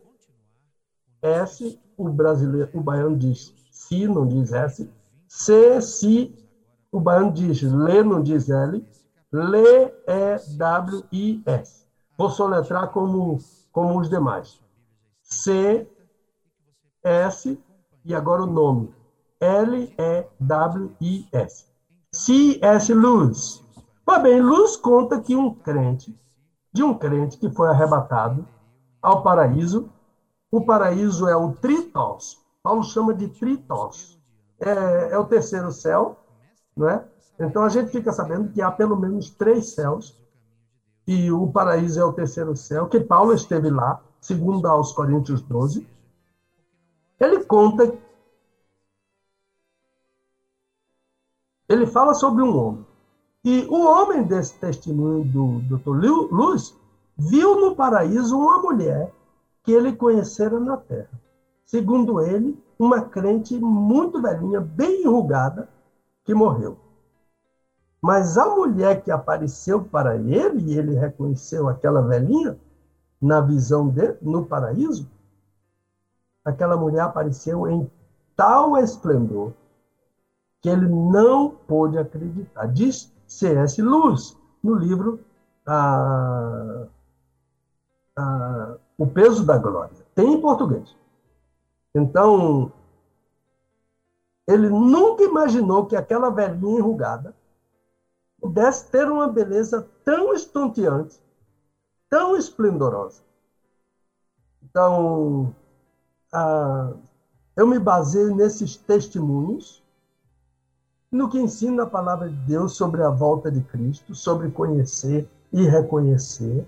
S. O brasileiro, o baiano diz C, não diz S. C. C. O baiano diz lê, não diz L. Lê, E, W, I, S. Vou soletrar como os demais. C, S, e agora o nome. L, E, W, I, S. C, S, Luz. Pois bem, Luz conta que um crente que foi arrebatado ao paraíso. O paraíso é o Tritós. Paulo chama de Tritós. É o terceiro céu. Não é? Então, a gente fica sabendo que há pelo menos 3 céus, e o paraíso é o terceiro céu, que Paulo esteve lá, segundo aos Coríntios 12. Ele conta... Ele fala sobre um homem. E o homem desse testemunho do Dr. Luz viu no paraíso uma mulher que ele conhecera na terra. Segundo ele, uma crente muito velhinha, bem enrugada, que morreu. Mas a mulher que apareceu para ele, e ele reconheceu aquela velhinha, na visão dele, no paraíso, aquela mulher apareceu em tal esplendor que ele não pôde acreditar. Diz C.S. Lewis, no livro O Peso da Glória. Tem em português. Então... Ele nunca imaginou que aquela velhinha enrugada pudesse ter uma beleza tão estonteante, tão esplendorosa. Então, eu me baseio nesses testemunhos, no que ensina a palavra de Deus sobre a volta de Cristo, sobre conhecer e reconhecer,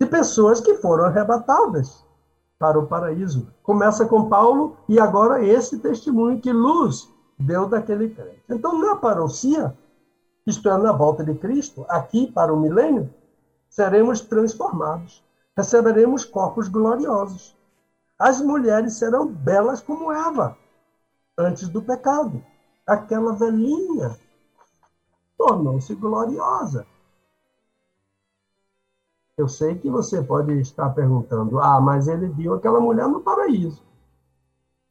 de pessoas que foram arrebatadas para o paraíso. Começa com Paulo e agora esse testemunho que Luz deu daquele crente. Então, na parousia, isto é, na volta de Cristo, aqui para o milênio, seremos transformados, receberemos corpos gloriosos. As mulheres serão belas como Eva, antes do pecado. Aquela velhinha tornou-se gloriosa. Eu sei que você pode estar perguntando, mas ele viu aquela mulher no paraíso.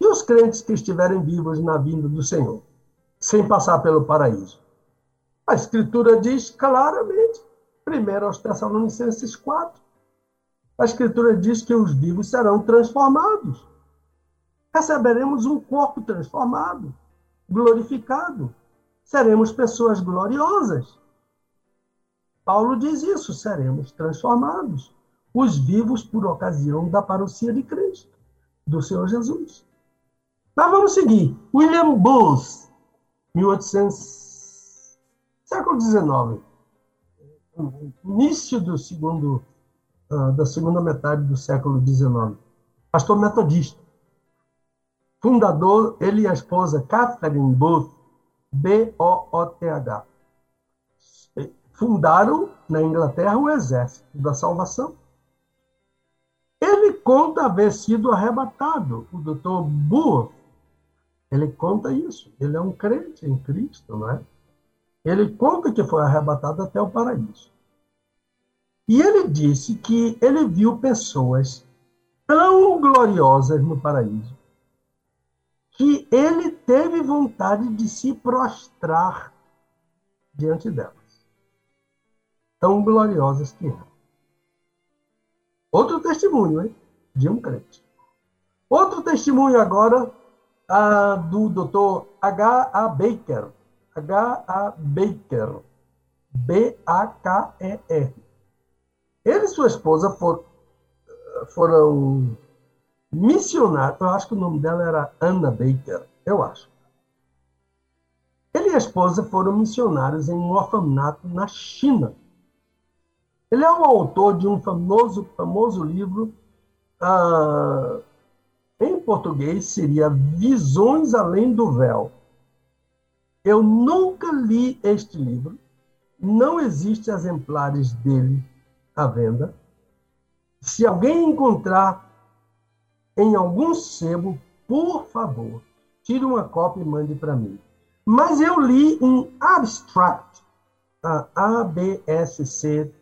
E os crentes que estiverem vivos na vinda do Senhor, sem passar pelo paraíso? A Escritura diz claramente, primeiro aos Tessalonicenses 4, a Escritura diz que os vivos serão transformados. Receberemos um corpo transformado, glorificado. Seremos pessoas gloriosas. Paulo diz isso, seremos transformados, os vivos por ocasião da parousia de Cristo, do Senhor Jesus. Mas vamos seguir. William Booth, 1800, século XIX, início da segunda metade do século XIX, pastor metodista, fundador, ele e a esposa Catherine Booth, B-O-O-T-H, fundaram na Inglaterra o Exército da Salvação. Ele conta haver sido arrebatado, o doutor Booth. Ele conta isso. Ele é um crente em Cristo, não é? Ele conta que foi arrebatado até o paraíso. E ele disse que ele viu pessoas tão gloriosas no paraíso que ele teve vontade de se prostrar diante delas. Tão gloriosas que eram. Outro testemunho, hein? De um crente. Outro testemunho agora do Dr. H. A. Baker. H. A. Baker. B-A-K-E-R. Ele e sua esposa foram missionários. Eu acho que o nome dela era Anna Baker. Eu acho. Ele e a esposa foram missionários em um orfanato na China. Ele é o autor de um famoso livro, em português seria Visões Além do Véu, Eu nunca li este livro. Não existem exemplares dele à venda. Se alguém encontrar em algum sebo, por favor, tire uma cópia e mande para mim. Mas eu li um abstract, ABSCTRACT,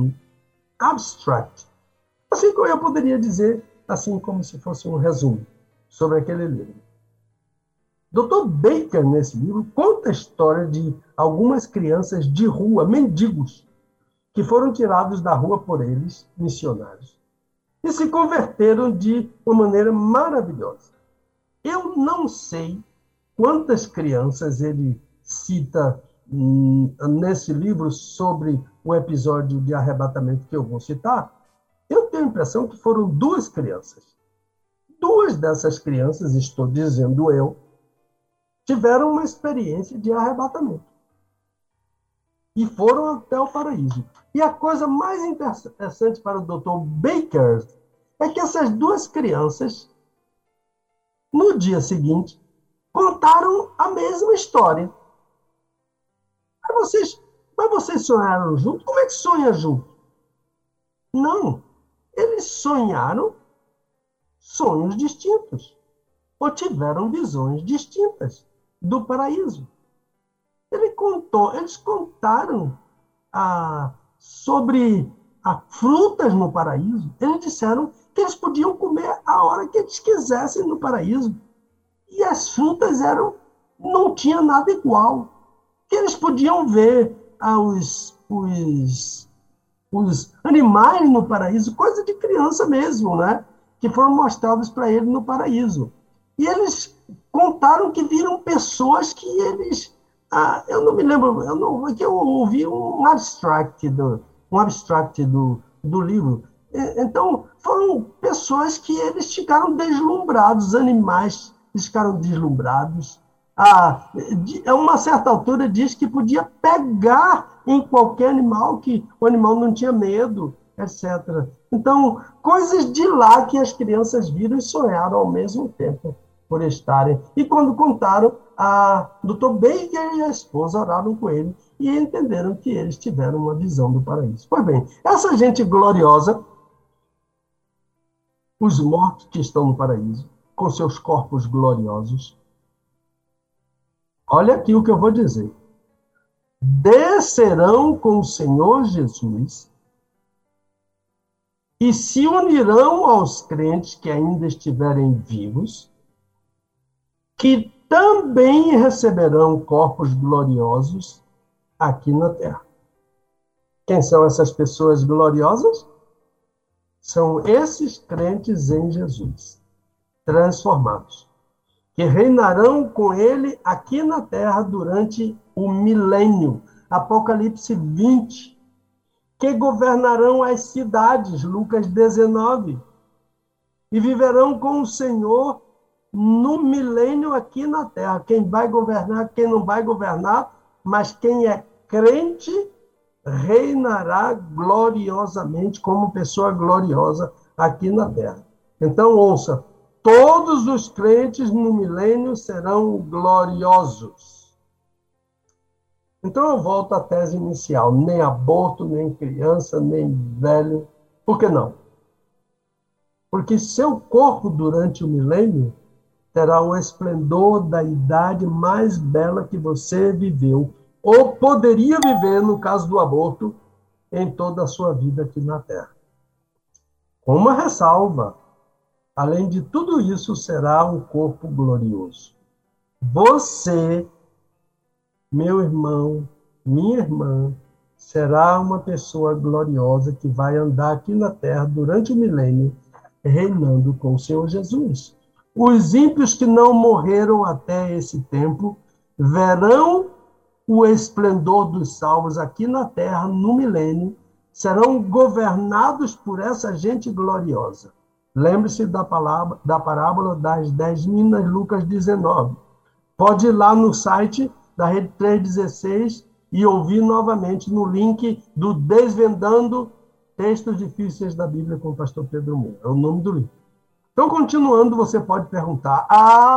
um abstract. Assim como eu poderia dizer, assim como se fosse um resumo sobre aquele livro. Dr. Baker, nesse livro, conta a história de algumas crianças de rua, mendigos, que foram tirados da rua por eles, missionários, e se converteram de uma maneira maravilhosa. Eu não sei quantas crianças ele cita nesse livro sobre o episódio de arrebatamento que eu vou citar. Eu tenho a impressão que foram 2 crianças. 2 dessas crianças, estou dizendo eu, tiveram uma experiência de arrebatamento e foram até o paraíso. E a coisa mais interessante para o Dr. Baker é que essas 2 crianças, no dia seguinte, contaram a mesma história. Mas vocês sonharam junto? Como é que sonha junto? Não. Eles sonharam sonhos distintos ou tiveram visões distintas do paraíso. Eles contaram sobre frutas no paraíso. Eles disseram que eles podiam comer a hora que eles quisessem no paraíso. E as frutas não tinha nada igual. Que eles podiam ver os animais no paraíso, coisa de criança mesmo, né? Que foram mostrados para eles no paraíso. E eles contaram que viram pessoas que eles... eu não me lembro, eu ouvi um abstract do livro. Então, foram pessoas que eles ficaram deslumbrados, animais ficaram deslumbrados. A uma certa altura diz que podia pegar em qualquer animal, que o animal não tinha medo, etc. Então, coisas de lá que as crianças viram e sonharam ao mesmo tempo por estarem. E quando contaram, a Dr. Baker e a esposa oraram com ele e entenderam que eles tiveram uma visão do paraíso. Pois bem, essa gente gloriosa, os mortos que estão no paraíso, com seus corpos gloriosos, olha aqui o que eu vou dizer, descerão com o Senhor Jesus e se unirão aos crentes que ainda estiverem vivos, que também receberão corpos gloriosos aqui na terra. Quem são essas pessoas gloriosas? São esses crentes em Jesus, transformados, que reinarão com ele aqui na terra durante o milênio. Apocalipse 20. Que governarão as cidades, Lucas 19. E viverão com o Senhor no milênio aqui na terra. Quem vai governar, quem não vai governar, mas quem é crente reinará gloriosamente como pessoa gloriosa aqui na terra. Então, ouça, todos os crentes no milênio serão gloriosos. Então, eu volto à tese inicial. Nem aborto, nem criança, nem velho. Por que não? Porque seu corpo, durante o milênio, terá o esplendor da idade mais bela que você viveu, ou poderia viver, no caso do aborto, em toda a sua vida aqui na Terra. Com uma ressalva, além de tudo isso, será um corpo glorioso. Você, meu irmão, minha irmã, será uma pessoa gloriosa que vai andar aqui na Terra durante o milênio, reinando com o Senhor Jesus. Os ímpios que não morreram até esse tempo verão o esplendor dos salvos aqui na terra, no milênio, serão governados por essa gente gloriosa. Lembre-se da parábola das 10 minas, Lucas 19. Pode ir lá no site da Rede 316 e ouvir novamente no link do Desvendando Textos Difíceis da Bíblia com o pastor Pedro Moura. É o nome do livro. Então, continuando, você pode perguntar,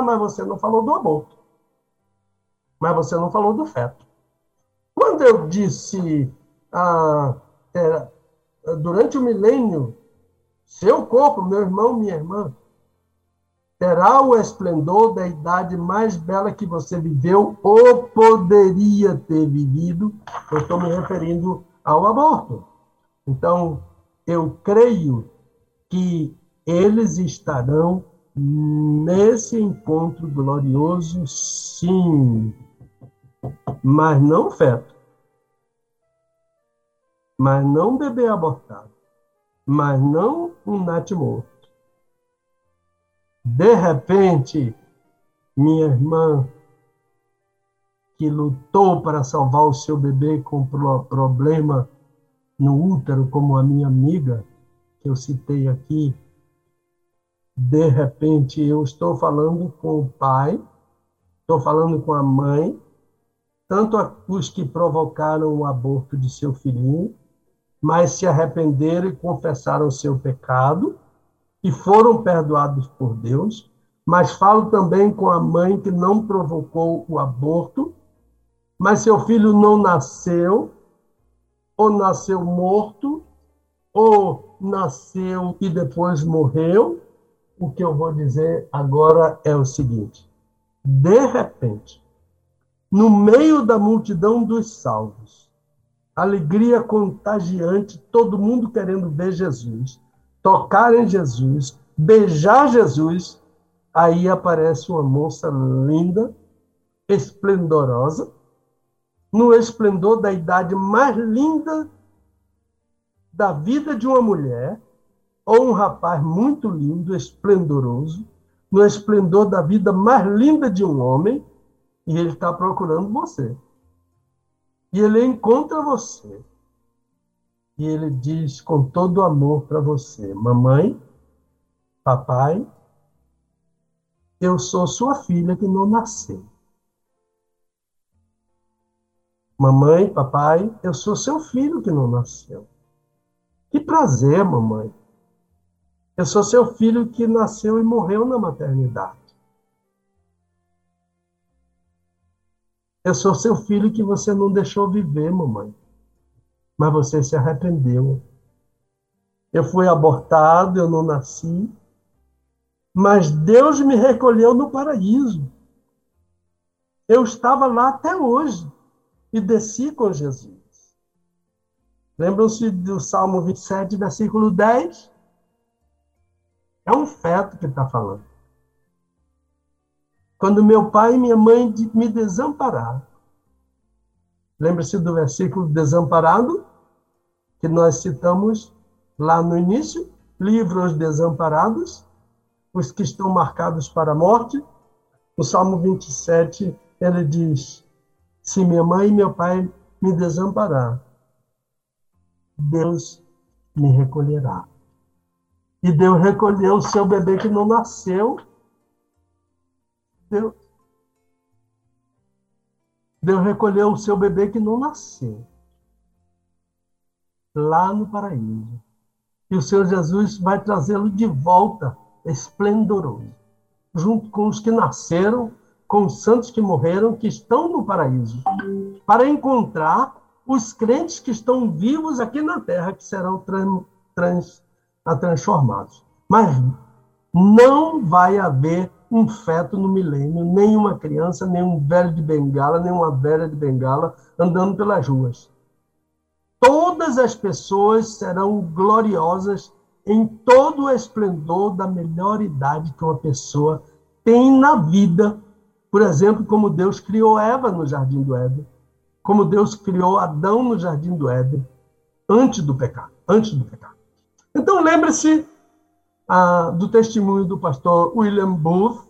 mas você não falou do aborto. Mas você não falou do feto. Quando eu disse, durante o milênio, seu corpo, meu irmão, minha irmã, terá o esplendor da idade mais bela que você viveu ou poderia ter vivido. Eu estou me referindo ao aborto. Então, eu creio que eles estarão nesse encontro glorioso, sim, mas não feto, mas não bebê abortado, mas não um natimorto. De repente, minha irmã, que lutou para salvar o seu bebê com problema no útero, como a minha amiga, que eu citei aqui, de repente eu estou falando com o pai, estou falando com a mãe, tanto os que provocaram o aborto de seu filhinho, mas se arrependeram e confessaram o seu pecado, e foram perdoados por Deus, mas falo também com a mãe que não provocou o aborto, mas seu filho não nasceu, ou nasceu morto, ou nasceu e depois morreu. O que eu vou dizer agora é o seguinte: de repente, no meio da multidão dos salvos, alegria contagiante, todo mundo querendo ver Jesus, tocar em Jesus, beijar Jesus, aí aparece uma moça linda, esplendorosa, no esplendor da idade mais linda da vida de uma mulher, ou um rapaz muito lindo, esplendoroso, no esplendor da vida mais linda de um homem, e ele está procurando você. E ele encontra você. E ele diz com todo amor para você: mamãe, papai, eu sou sua filha que não nasceu. Mamãe, papai, eu sou seu filho que não nasceu. Que prazer, mamãe. Eu sou seu filho que nasceu e morreu na maternidade. Eu sou seu filho que você não deixou viver, mamãe. Mas você se arrependeu. Eu fui abortado, eu não nasci, mas Deus me recolheu no paraíso. Eu estava lá até hoje e desci com Jesus. Lembram-se do Salmo 27, versículo 10? É um feto que está falando. Quando meu pai e minha mãe me desampararam. Lembra-se do versículo desamparado? Que nós citamos lá no início, livra os desamparados, os que estão marcados para a morte. O Salmo 27, ele diz, se minha mãe e meu pai me desamparar, Deus me recolherá. E Deus recolheu o seu bebê que não nasceu. Deus recolheu o seu bebê que não nasceu. Lá no paraíso. E o Senhor Jesus vai trazê-lo de volta, esplendoroso. Junto com os que nasceram, com os santos que morreram, que estão no paraíso. Para encontrar os crentes que estão vivos aqui na terra, que serão transformados. Mas não vai haver um feto no milênio, nem uma criança, nem um velho de bengala, nem uma velha de bengala andando pelas ruas. Todas as pessoas serão gloriosas em todo o esplendor da melhor idade que uma pessoa tem na vida. Por exemplo, como Deus criou Eva no Jardim do Éden, como Deus criou Adão no Jardim do Éden, antes do pecado. Então, lembre-se do testemunho do pastor William Booth,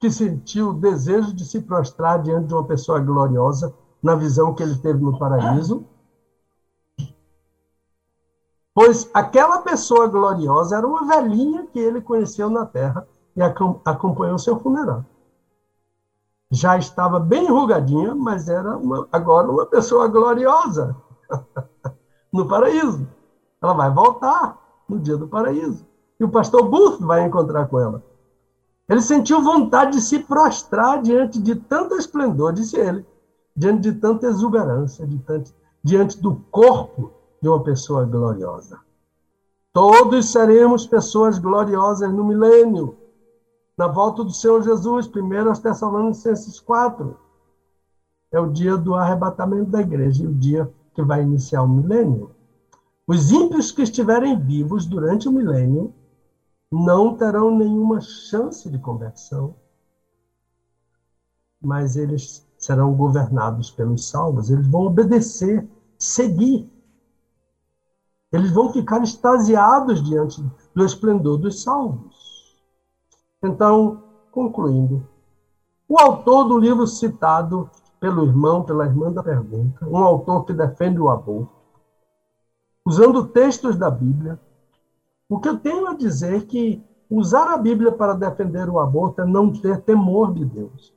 que sentiu o desejo de se prostrar diante de uma pessoa gloriosa, na visão que ele teve no paraíso. Pois aquela pessoa gloriosa era uma velhinha que ele conheceu na terra e acompanhou seu funeral. Já estava bem enrugadinha, mas era agora uma pessoa gloriosa no paraíso. Ela vai voltar no dia do paraíso. E o pastor Booth vai encontrar com ela. Ele sentiu vontade de se prostrar diante de tanto esplendor, disse ele, diante de tanta exuberância, diante do corpo de uma pessoa gloriosa. Todos seremos pessoas gloriosas no milênio, na volta do Senhor Jesus, 1 Tessalonicenses 4. É o dia do arrebatamento da igreja, e o dia que vai iniciar o milênio. Os ímpios que estiverem vivos durante o milênio não terão nenhuma chance de conversão, mas eles serão governados pelos salvos, eles vão obedecer, seguir. Eles vão ficar extasiados diante do esplendor dos salvos. Então, concluindo, o autor do livro citado pelo irmão, pela irmã da pergunta, um autor que defende o aborto, usando textos da Bíblia, o que eu tenho a dizer é que usar a Bíblia para defender o aborto é não ter temor de Deus.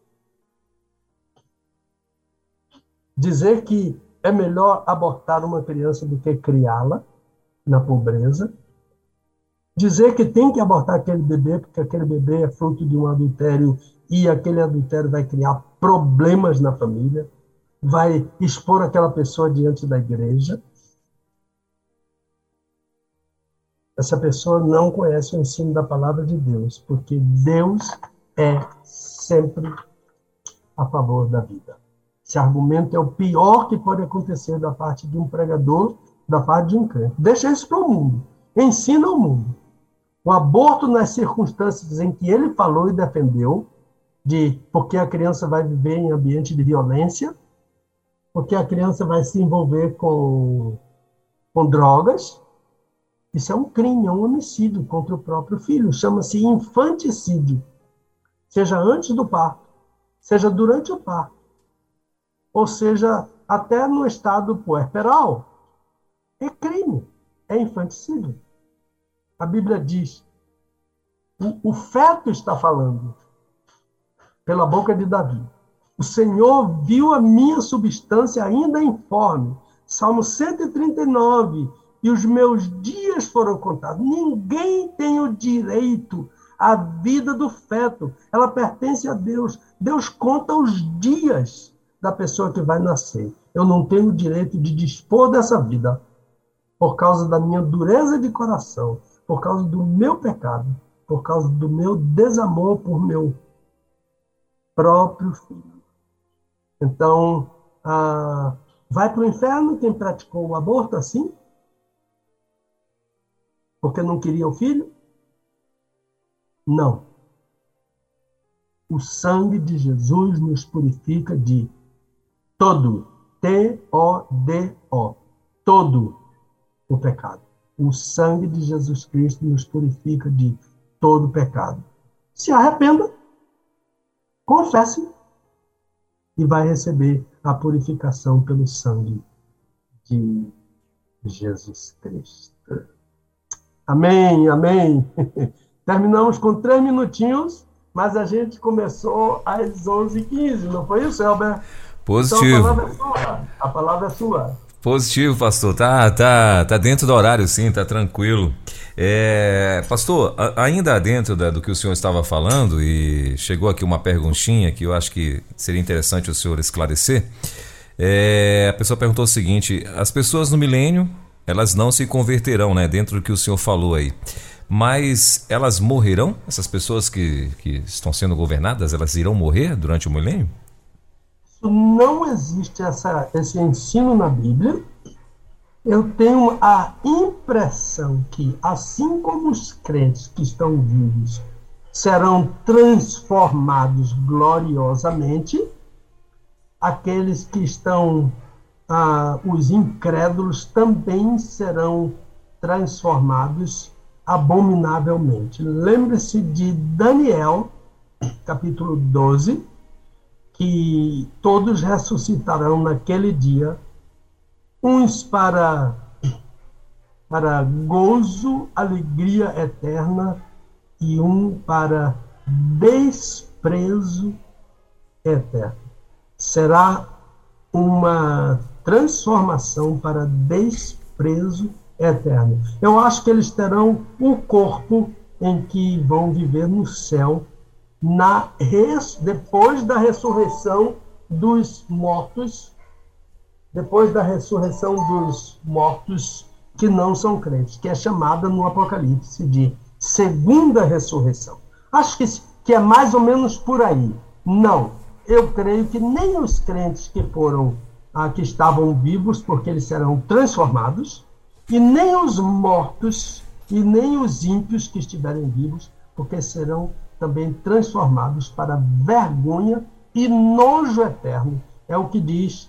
Dizer que é melhor abortar uma criança do que criá-la na pobreza. Dizer que tem que abortar aquele bebê, porque aquele bebê é fruto de um adultério e aquele adultério vai criar problemas na família, vai expor aquela pessoa diante da igreja. Essa pessoa não conhece o ensino da palavra de Deus, porque Deus é sempre a favor da vida. Esse argumento é o pior que pode acontecer da parte de um pregador, da parte de um crente. Deixa isso para o mundo. Ensina ao mundo. O aborto nas circunstâncias em que ele falou e defendeu, de porque a criança vai viver em ambiente de violência, porque a criança vai se envolver com drogas. Isso é um crime, é um homicídio contra o próprio filho. Chama-se infanticídio. Seja antes do parto, seja durante o parto, ou seja, até no estado puerperal. É crime, é infanticídio. A Bíblia diz, o feto está falando pela boca de Davi. O Senhor viu a minha substância ainda informe. Salmo 139. E os meus dias foram contados. Ninguém tem o direito à vida do feto. Ela pertence a Deus. Deus conta os dias da pessoa que vai nascer. Eu não tenho o direito de dispor dessa vida por causa da minha dureza de coração, por causa do meu pecado, por causa do meu desamor por meu próprio filho. Então, vai para o inferno quem praticou o aborto assim? Porque não queria o filho? Não. O sangue de Jesus nos purifica de todo, T-O-D-O, todo o pecado. O sangue de Jesus Cristo nos purifica de todo o pecado. Se arrependa, confesse e vai receber a purificação pelo sangue de Jesus Cristo. Amém, amém. Terminamos com 3 minutinhos, mas a gente começou às 11h15, não foi isso, Helber? Positivo. Então, a palavra é sua. Positivo, pastor. Tá dentro do horário, sim, tá tranquilo. Pastor, ainda dentro do que o senhor estava falando, e chegou aqui uma perguntinha que eu acho que seria interessante o senhor esclarecer. A pessoa perguntou o seguinte: as pessoas no milênio, elas não se converterão, né? Dentro do que o senhor falou aí. Mas elas morrerão? Essas pessoas que estão sendo governadas, elas irão morrer durante o milênio? Não existe esse ensino na Bíblia. Eu tenho a impressão que, assim como os crentes que estão vivos serão transformados gloriosamente, aqueles que estão... os incrédulos também serão transformados abominavelmente. Lembre-se de Daniel, capítulo 12, que todos ressuscitarão naquele dia, uns para gozo, alegria eterna, e um para desprezo eterno. Será uma transformação para desprezo eterno. Eu acho que eles terão um corpo em que vão viver no céu depois da ressurreição dos mortos, que não são crentes, que é chamada no Apocalipse de segunda ressurreição. Acho que é mais ou menos por aí. Não, eu creio que nem os crentes que foram, que estavam vivos, porque eles serão transformados, e nem os mortos, e nem os ímpios que estiverem vivos, porque serão também transformados para vergonha e nojo eterno. É o que diz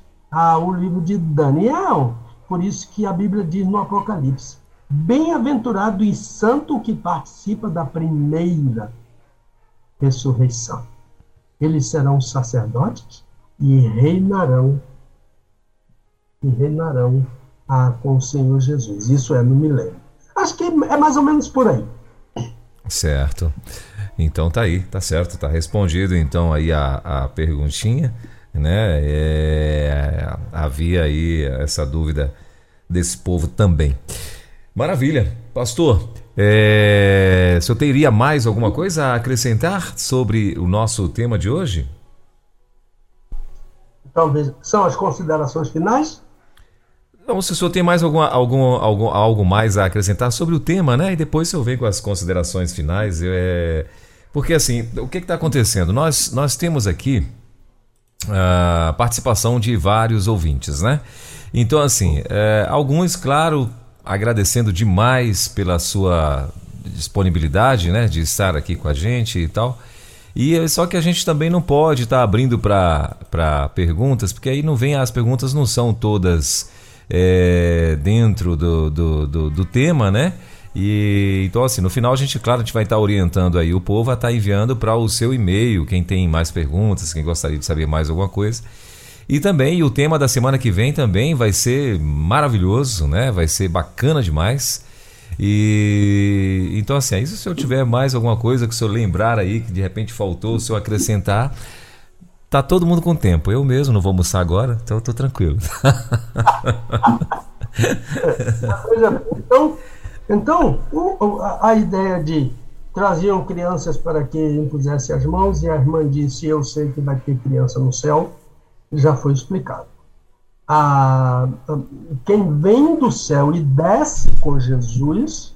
o livro de Daniel. Por isso que a Bíblia diz no Apocalipse: bem-aventurado e santo o que participa da primeira ressurreição. Eles serão sacerdotes e reinarão com o Senhor Jesus. Isso é no milênio. Acho que é mais ou menos por aí. Certo. Então tá aí, tá certo, tá respondido então aí a perguntinha, né? Havia aí essa dúvida desse povo também. Maravilha. Pastor, o senhor teria mais alguma coisa a acrescentar sobre o nosso tema de hoje? Talvez são as considerações finais? Não, se o senhor tem mais algo mais a acrescentar sobre o tema, né? E depois o senhor vem com as considerações finais. Porque assim, o que está acontecendo? Nós temos aqui a participação de vários ouvintes, né? Então assim, alguns, claro, agradecendo demais pela sua disponibilidade, né? De estar aqui com a gente e tal. E só que a gente também não pode estar abrindo para perguntas, porque aí não vem, as perguntas não são todas... dentro do tema, né? E então assim, no final a gente vai estar orientando aí o povo a estar enviando para o seu e-mail, quem tem mais perguntas, quem gostaria de saber mais alguma coisa. E também o tema da semana que vem também vai ser maravilhoso, né? Vai ser bacana demais. E então assim, aí se o senhor tiver mais alguma coisa que o senhor lembrar aí, que de repente faltou, o senhor acrescentar, tá todo mundo com tempo. Eu mesmo não vou almoçar agora, então eu tô tranquilo. Então, a ideia de traziam crianças para que impusesse as mãos, e a irmã disse: eu sei que vai ter criança no céu, já foi explicado. Quem vem do céu e desce com Jesus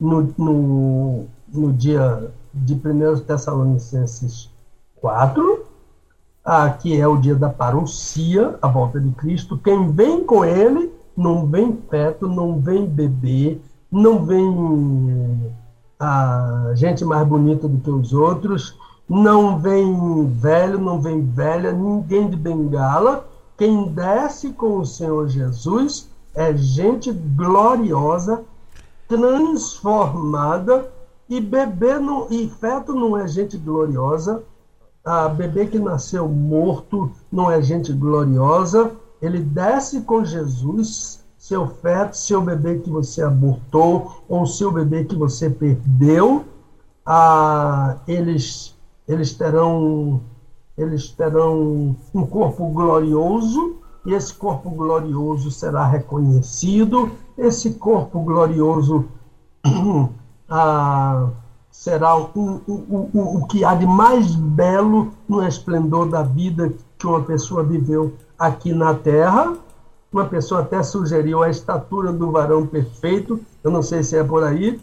no dia de 1 Tessalonicenses 4, que é o dia da parousia, a volta de Cristo. Quem vem com ele, não vem feto, não vem bebê, não vem gente mais bonita do que os outros, não vem velho, não vem velha, ninguém de bengala. Quem desce com o Senhor Jesus é gente gloriosa, transformada, e bebê não, e feto não é gente gloriosa. Bebê que nasceu morto não é gente gloriosa. Ele desce com Jesus, seu feto, seu bebê que você abortou, ou seu bebê que você perdeu. Eles terão um corpo glorioso, e esse corpo glorioso será reconhecido. Esse corpo glorioso será o que há de mais belo no esplendor da vida que uma pessoa viveu aqui na Terra. Uma pessoa até sugeriu a estatura do varão perfeito. Eu não sei se é por aí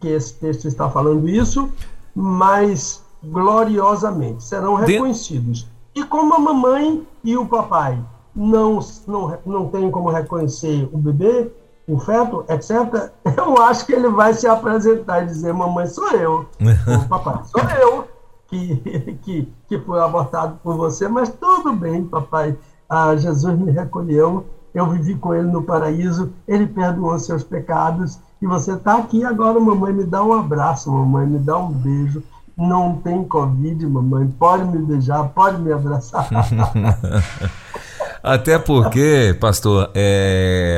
que esse texto está falando isso, mas gloriosamente serão reconhecidos. E como a mamãe e o papai não têm como reconhecer o bebê, o feto, etc., eu acho que ele vai se apresentar e dizer: mamãe, sou eu, ou papai, sou eu que fui abortado por você, mas tudo bem, papai, Jesus me recolheu, eu vivi com ele no paraíso, ele perdoou seus pecados, e você está aqui agora, mamãe, me dá um abraço, mamãe, me dá um beijo, não tem Covid, mamãe, pode me beijar, pode me abraçar. Até porque, pastor,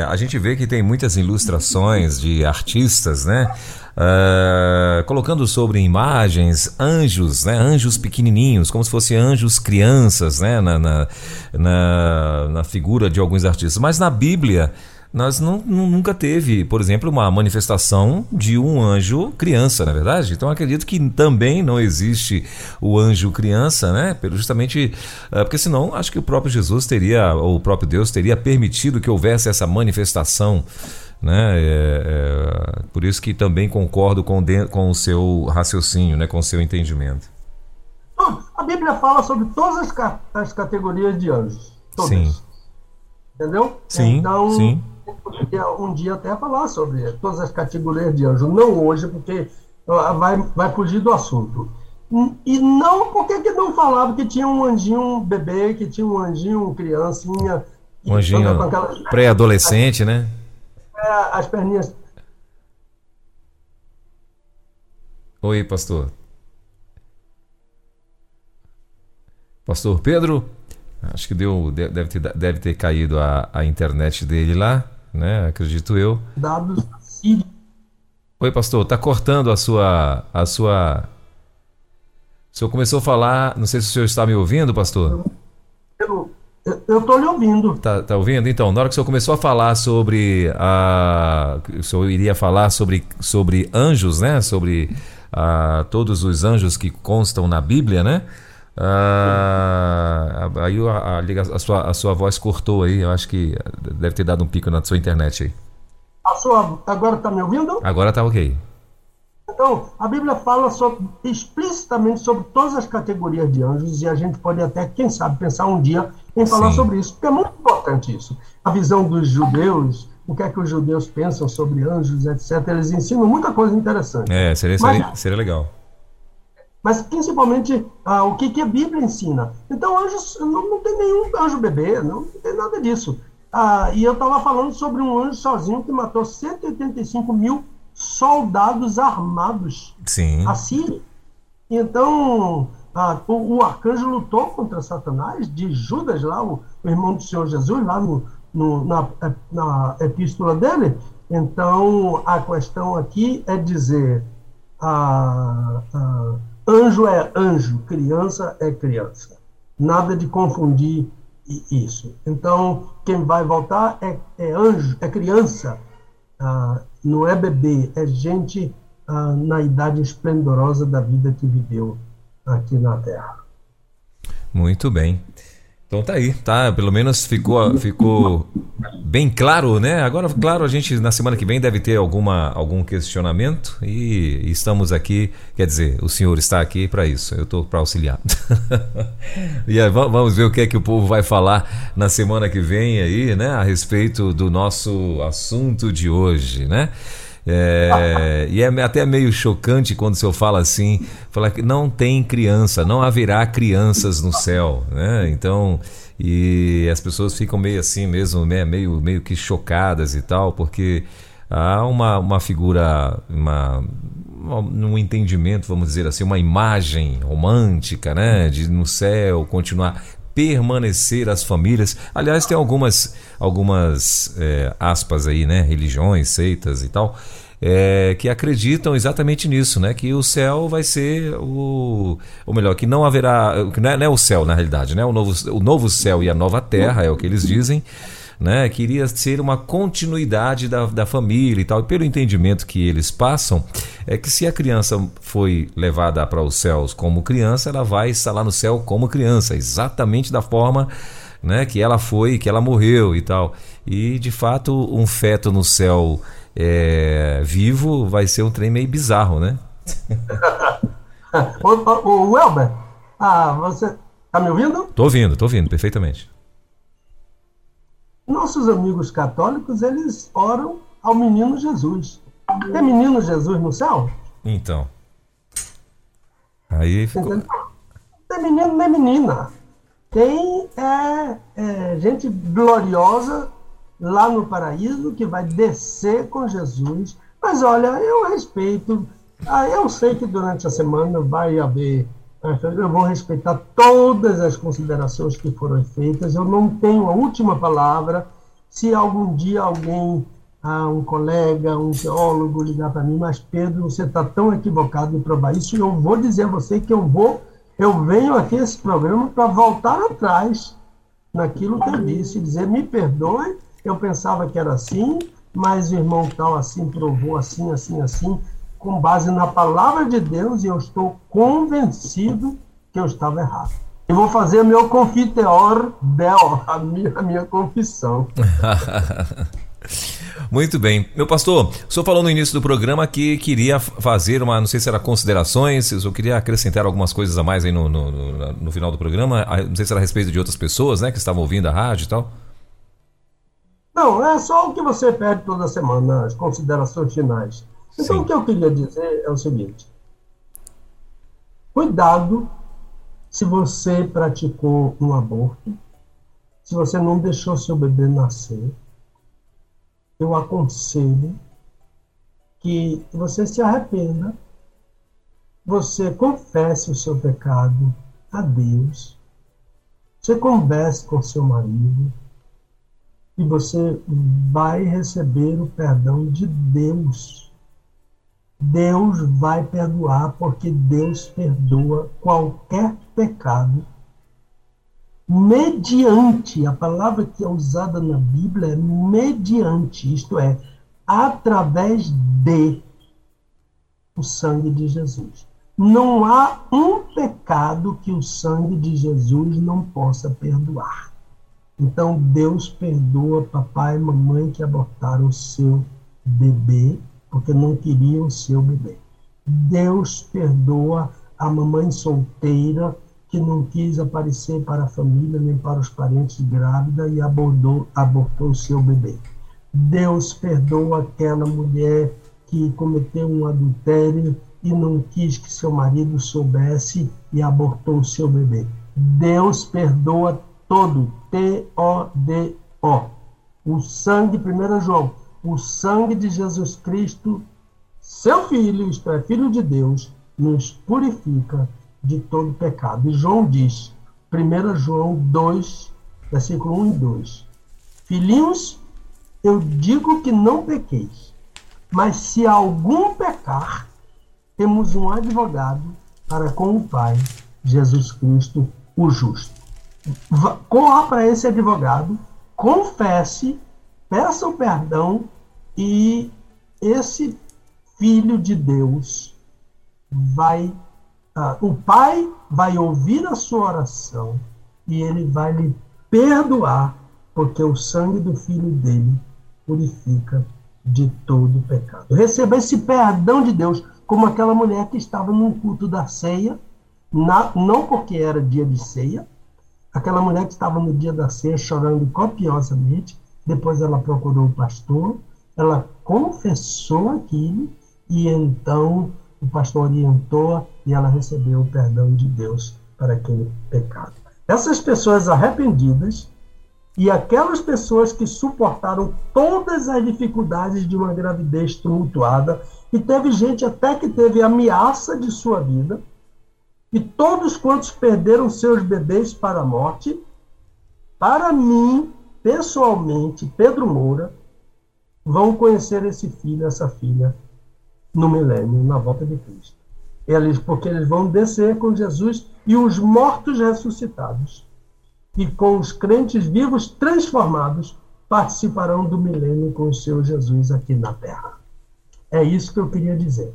a gente vê que tem muitas ilustrações de artistas, né? Colocando sobre imagens anjos, né? Anjos pequenininhos, como se fossem anjos crianças, né? Na figura de alguns artistas. Mas na Bíblia, nós nunca teve, por exemplo, uma manifestação de um anjo criança, na verdade. Então, acredito que também não existe o anjo criança, né? Justamente porque senão acho que o próprio Jesus teria, ou o próprio Deus teria permitido que houvesse essa manifestação, né? Por isso que também concordo com o seu raciocínio, né? Com o seu entendimento. Bom, a Bíblia fala sobre todas as categorias de anjos. Todas. Sim. Entendeu? Sim, então, sim. Eu poderia um dia até falar sobre todas as categorias de anjos. Não hoje, porque vai fugir do assunto. E não, por que não falava que tinha um anjinho bebê, que tinha um anjinho criancinha? Um anjinho aquela, pré-adolescente, né? As perninhas... Oi, pastor. Pastor Pedro... Acho que deve ter caído a internet dele lá, né? Acredito eu. Oi, pastor, tá cortando a sua. O senhor começou a falar, não sei se o senhor está me ouvindo, pastor. Eu estou lhe ouvindo. Tá ouvindo? Então, na hora que o senhor começou a falar sobre o senhor iria falar sobre anjos, né? Sobre todos os anjos que constam na Bíblia, né? Aí a sua voz cortou aí. Eu acho que deve ter dado um pico na sua internet aí. Agora está me ouvindo? Agora está ok. Então, a Bíblia fala explicitamente sobre todas as categorias de anjos. E a gente pode até, quem sabe, pensar um dia em falar Sim. sobre isso, porque é muito importante isso. A visão dos judeus, o que é que os judeus pensam sobre anjos, etc. Eles ensinam muita coisa interessante. Seria legal. Mas, principalmente, o que a Bíblia ensina. Então, anjos, não tem nenhum anjo bebê, não tem nada disso. E eu estava falando sobre um anjo sozinho que matou 185 mil soldados armados. Sim. Assim. Então, o arcanjo lutou contra Satanás, de Judas, lá, o irmão do Senhor Jesus, lá na epístola dele. Então, a questão aqui é dizer... Anjo é anjo, criança é criança. Nada de confundir isso. Então, quem vai voltar é anjo, é criança. Não é bebê, é gente na idade esplendorosa da vida que viveu aqui na Terra. Muito bem. Então tá aí, tá? Pelo menos ficou bem claro, né? Agora, claro, a gente na semana que vem deve ter algum questionamento e estamos aqui, quer dizer, o senhor está aqui para isso, eu estou para auxiliar. E aí, vamos ver o que é que o povo vai falar na semana que vem aí, né? A respeito do nosso assunto de hoje, né? E é até meio chocante quando o senhor fala assim, fala que não tem criança, não haverá crianças no céu, né? Então, e as pessoas ficam meio assim mesmo, né? meio que chocadas e tal, porque há uma figura, um entendimento, vamos dizer assim, uma imagem romântica, né? De no céu continuar... permanecer as famílias. Aliás, tem algumas aspas aí, né? Religiões, seitas e tal, que acreditam exatamente nisso, né? Que o céu vai ser ou melhor, que não haverá, não é o céu na realidade, né? O novo céu e a nova terra é o que eles dizem, né? Que iria ser uma continuidade da família e tal. E pelo entendimento que eles passam, é que se a criança foi levada para os céus como criança, ela vai estar lá no céu como criança, exatamente da forma, né, que ela foi, que ela morreu e tal. E de fato, um feto no céu vivo vai ser um trem meio bizarro, né? O Welber, você está me ouvindo? Estou ouvindo perfeitamente. Nossos amigos católicos, eles oram ao menino Jesus. Tem menino Jesus no céu? Então. Aí ficou... Tem menino, nem menina. Tem gente gloriosa lá no paraíso que vai descer com Jesus. Mas olha, eu respeito. Eu sei que durante a semana vai haver... Eu vou respeitar todas as considerações que foram feitas. Eu não tenho a última palavra. Se algum dia alguém, um colega, um teólogo ligar para mim, mas Pedro, você está tão equivocado em provar isso, eu vou dizer a você que eu venho aqui a esse programa para voltar atrás naquilo que eu disse, dizer, me perdoe, eu pensava que era assim, mas o irmão tal assim provou assim, assim, assim, com base na palavra de Deus, e eu estou convencido que eu estava errado. Eu vou fazer meu confiteor bel, a minha confissão. Muito bem. Meu pastor, o senhor falou no início do programa que queria fazer uma, não sei se era considerações, o senhor queria acrescentar algumas coisas a mais aí no final do programa, não sei se era a respeito de outras pessoas, né, que estavam ouvindo a rádio e tal. Não, é só o que você pede toda semana, as considerações finais. Então, sim, o que eu queria dizer é o seguinte: cuidado se você praticou um aborto, se você não deixou seu bebê nascer. Eu aconselho que você se arrependa, você confesse o seu pecado a Deus, você converse com seu marido, e você vai receber o perdão de Deus. Deus vai perdoar, porque Deus perdoa qualquer pecado. Mediante, a palavra que é usada na Bíblia é mediante, isto é, através de o sangue de Jesus. Não há um pecado que o sangue de Jesus não possa perdoar. Então, Deus perdoa papai e mamãe que abortaram o seu bebê, porque não queriam o seu bebê. Deus perdoa a mamãe solteira que não quis aparecer para a família nem para os parentes grávida e abortou o seu bebê. Deus perdoa aquela mulher que cometeu um adultério e não quis que seu marido soubesse e abortou o seu bebê. Deus perdoa todo, T-O-D-O. O sangue, 1 João, o sangue de Jesus Cristo, seu filho, isto é, filho de Deus, nos purifica de todo pecado. E João diz, 1 João 2, versículo 1 e 2, filhinhos, eu digo que não pequeis, mas se algum pecar, temos um advogado para com o Pai, Jesus Cristo, o justo. Corra para esse advogado, confesse, peça o perdão, e esse filho de Deus vai, o Pai vai ouvir a sua oração e ele vai lhe perdoar, porque o sangue do filho dele purifica de todo pecado. Receba esse perdão de Deus, como aquela mulher que estava no culto da ceia, não porque era dia de ceia. Aquela mulher que estava no dia da ceia chorando copiosamente, depois ela procurou o pastor, ela confessou aquilo, e então o pastor orientou e ela recebeu o perdão de Deus para aquele pecado. Essas pessoas arrependidas e aquelas pessoas que suportaram todas as dificuldades de uma gravidez tumultuada, e teve gente até que teve ameaça de sua vida, e todos quantos perderam seus bebês para a morte, para mim, pessoalmente, Pedro Moura, vão conhecer esse filho, essa filha, no milênio, na volta de Cristo. Porque eles vão descer com Jesus e os mortos ressuscitados, e com os crentes vivos transformados, participarão do milênio com o seu Jesus aqui na terra. É isso que eu queria dizer.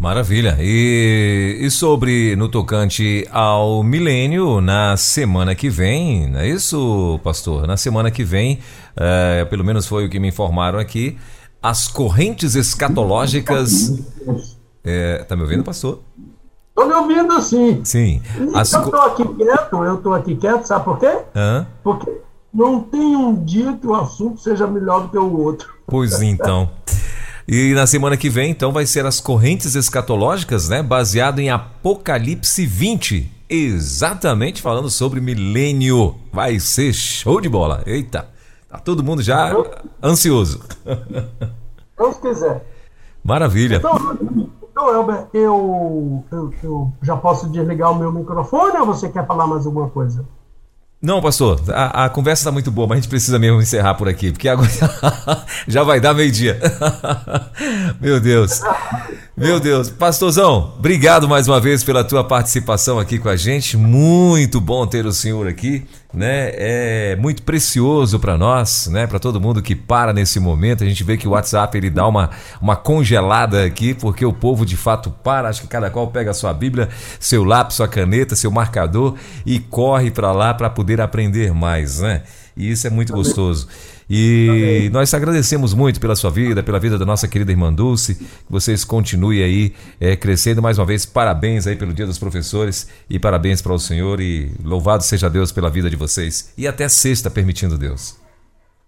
Maravilha. E sobre, no tocante ao milênio, na semana que vem, não é isso, pastor? Na semana que vem, pelo menos foi o que me informaram aqui, as correntes escatológicas... tá me ouvindo, pastor? Estou me ouvindo, sim. Sim. Eu estou aqui quieto, sabe por quê? Porque não tem um dia que o assunto seja melhor do que o outro. Pois então... E na semana que vem, então, vai ser as correntes escatológicas, né? Baseado em Apocalipse 20, exatamente falando sobre milênio. Vai ser show de bola. Eita, tá todo mundo já ansioso. Deus quiser. Maravilha. Então Welber, eu já posso desligar o meu microfone, ou você quer falar mais alguma coisa? Não, pastor, a conversa está muito boa, mas a gente precisa mesmo encerrar por aqui, porque agora já vai dar 12:00. Meu Deus. Meu Deus. Pastorzão, obrigado mais uma vez pela tua participação aqui com a gente. Muito bom ter o senhor aqui, né? É muito precioso para nós, né? Para todo mundo que para nesse momento. A gente vê que o WhatsApp ele dá uma congelada aqui, porque o povo de fato para. Acho que cada qual pega a sua Bíblia, seu lápis, sua caneta, seu marcador e corre para lá para poder aprender mais, né? E isso é muito gostoso. E nós agradecemos muito pela sua vida, pela vida da nossa querida irmã Dulce, que vocês continuem aí crescendo. Mais uma vez, parabéns aí pelo Dia dos Professores e parabéns para o senhor e louvado seja Deus pela vida de vocês. E até sexta, permitindo Deus.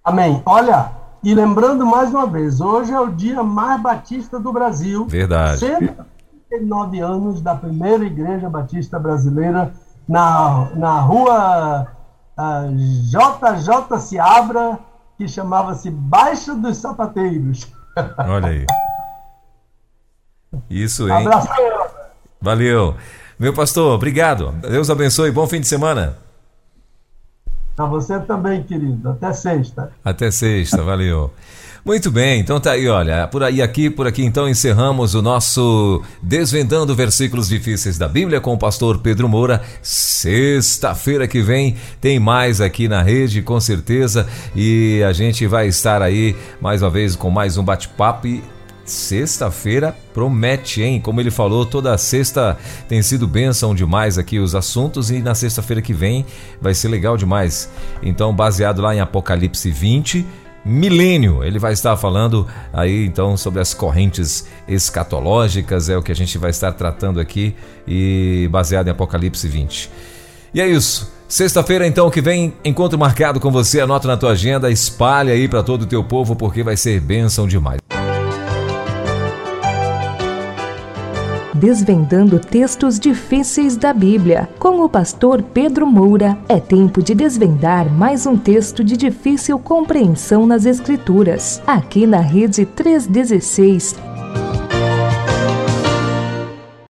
Amém. Olha, e lembrando mais uma vez, hoje é o dia mais batista do Brasil. Verdade. 139 anos da primeira Igreja Batista Brasileira na rua JJ Seabra, que chamava-se Baixo dos Sapateiros. Olha aí. Isso, hein? Abraço. Valeu. Meu pastor, obrigado. Deus abençoe. Bom fim de semana. Pra você também, querido. Até sexta. Até sexta, valeu. Muito bem, então tá aí, olha, por aqui então encerramos o nosso Desvendando Versículos Difíceis da Bíblia com o pastor Pedro Moura. Sexta-feira que vem tem mais aqui na rede, com certeza, e a gente vai estar aí mais uma vez com mais um bate-papo e sexta-feira promete, hein? Como ele falou, toda sexta tem sido bênção demais aqui os assuntos e na sexta-feira que vem vai ser legal demais. Então, baseado lá em Apocalipse 20, Milênio, ele vai estar falando aí então sobre as correntes escatológicas, é o que a gente vai estar tratando aqui e baseado em Apocalipse 20. E é isso, sexta-feira então que vem, encontro marcado com você, anota na tua agenda, espalha aí para todo o teu povo porque vai ser bênção demais. Desvendando textos difíceis da Bíblia. Com o pastor Pedro Moura, é tempo de desvendar mais um texto de difícil compreensão nas Escrituras. Aqui na Rede 316.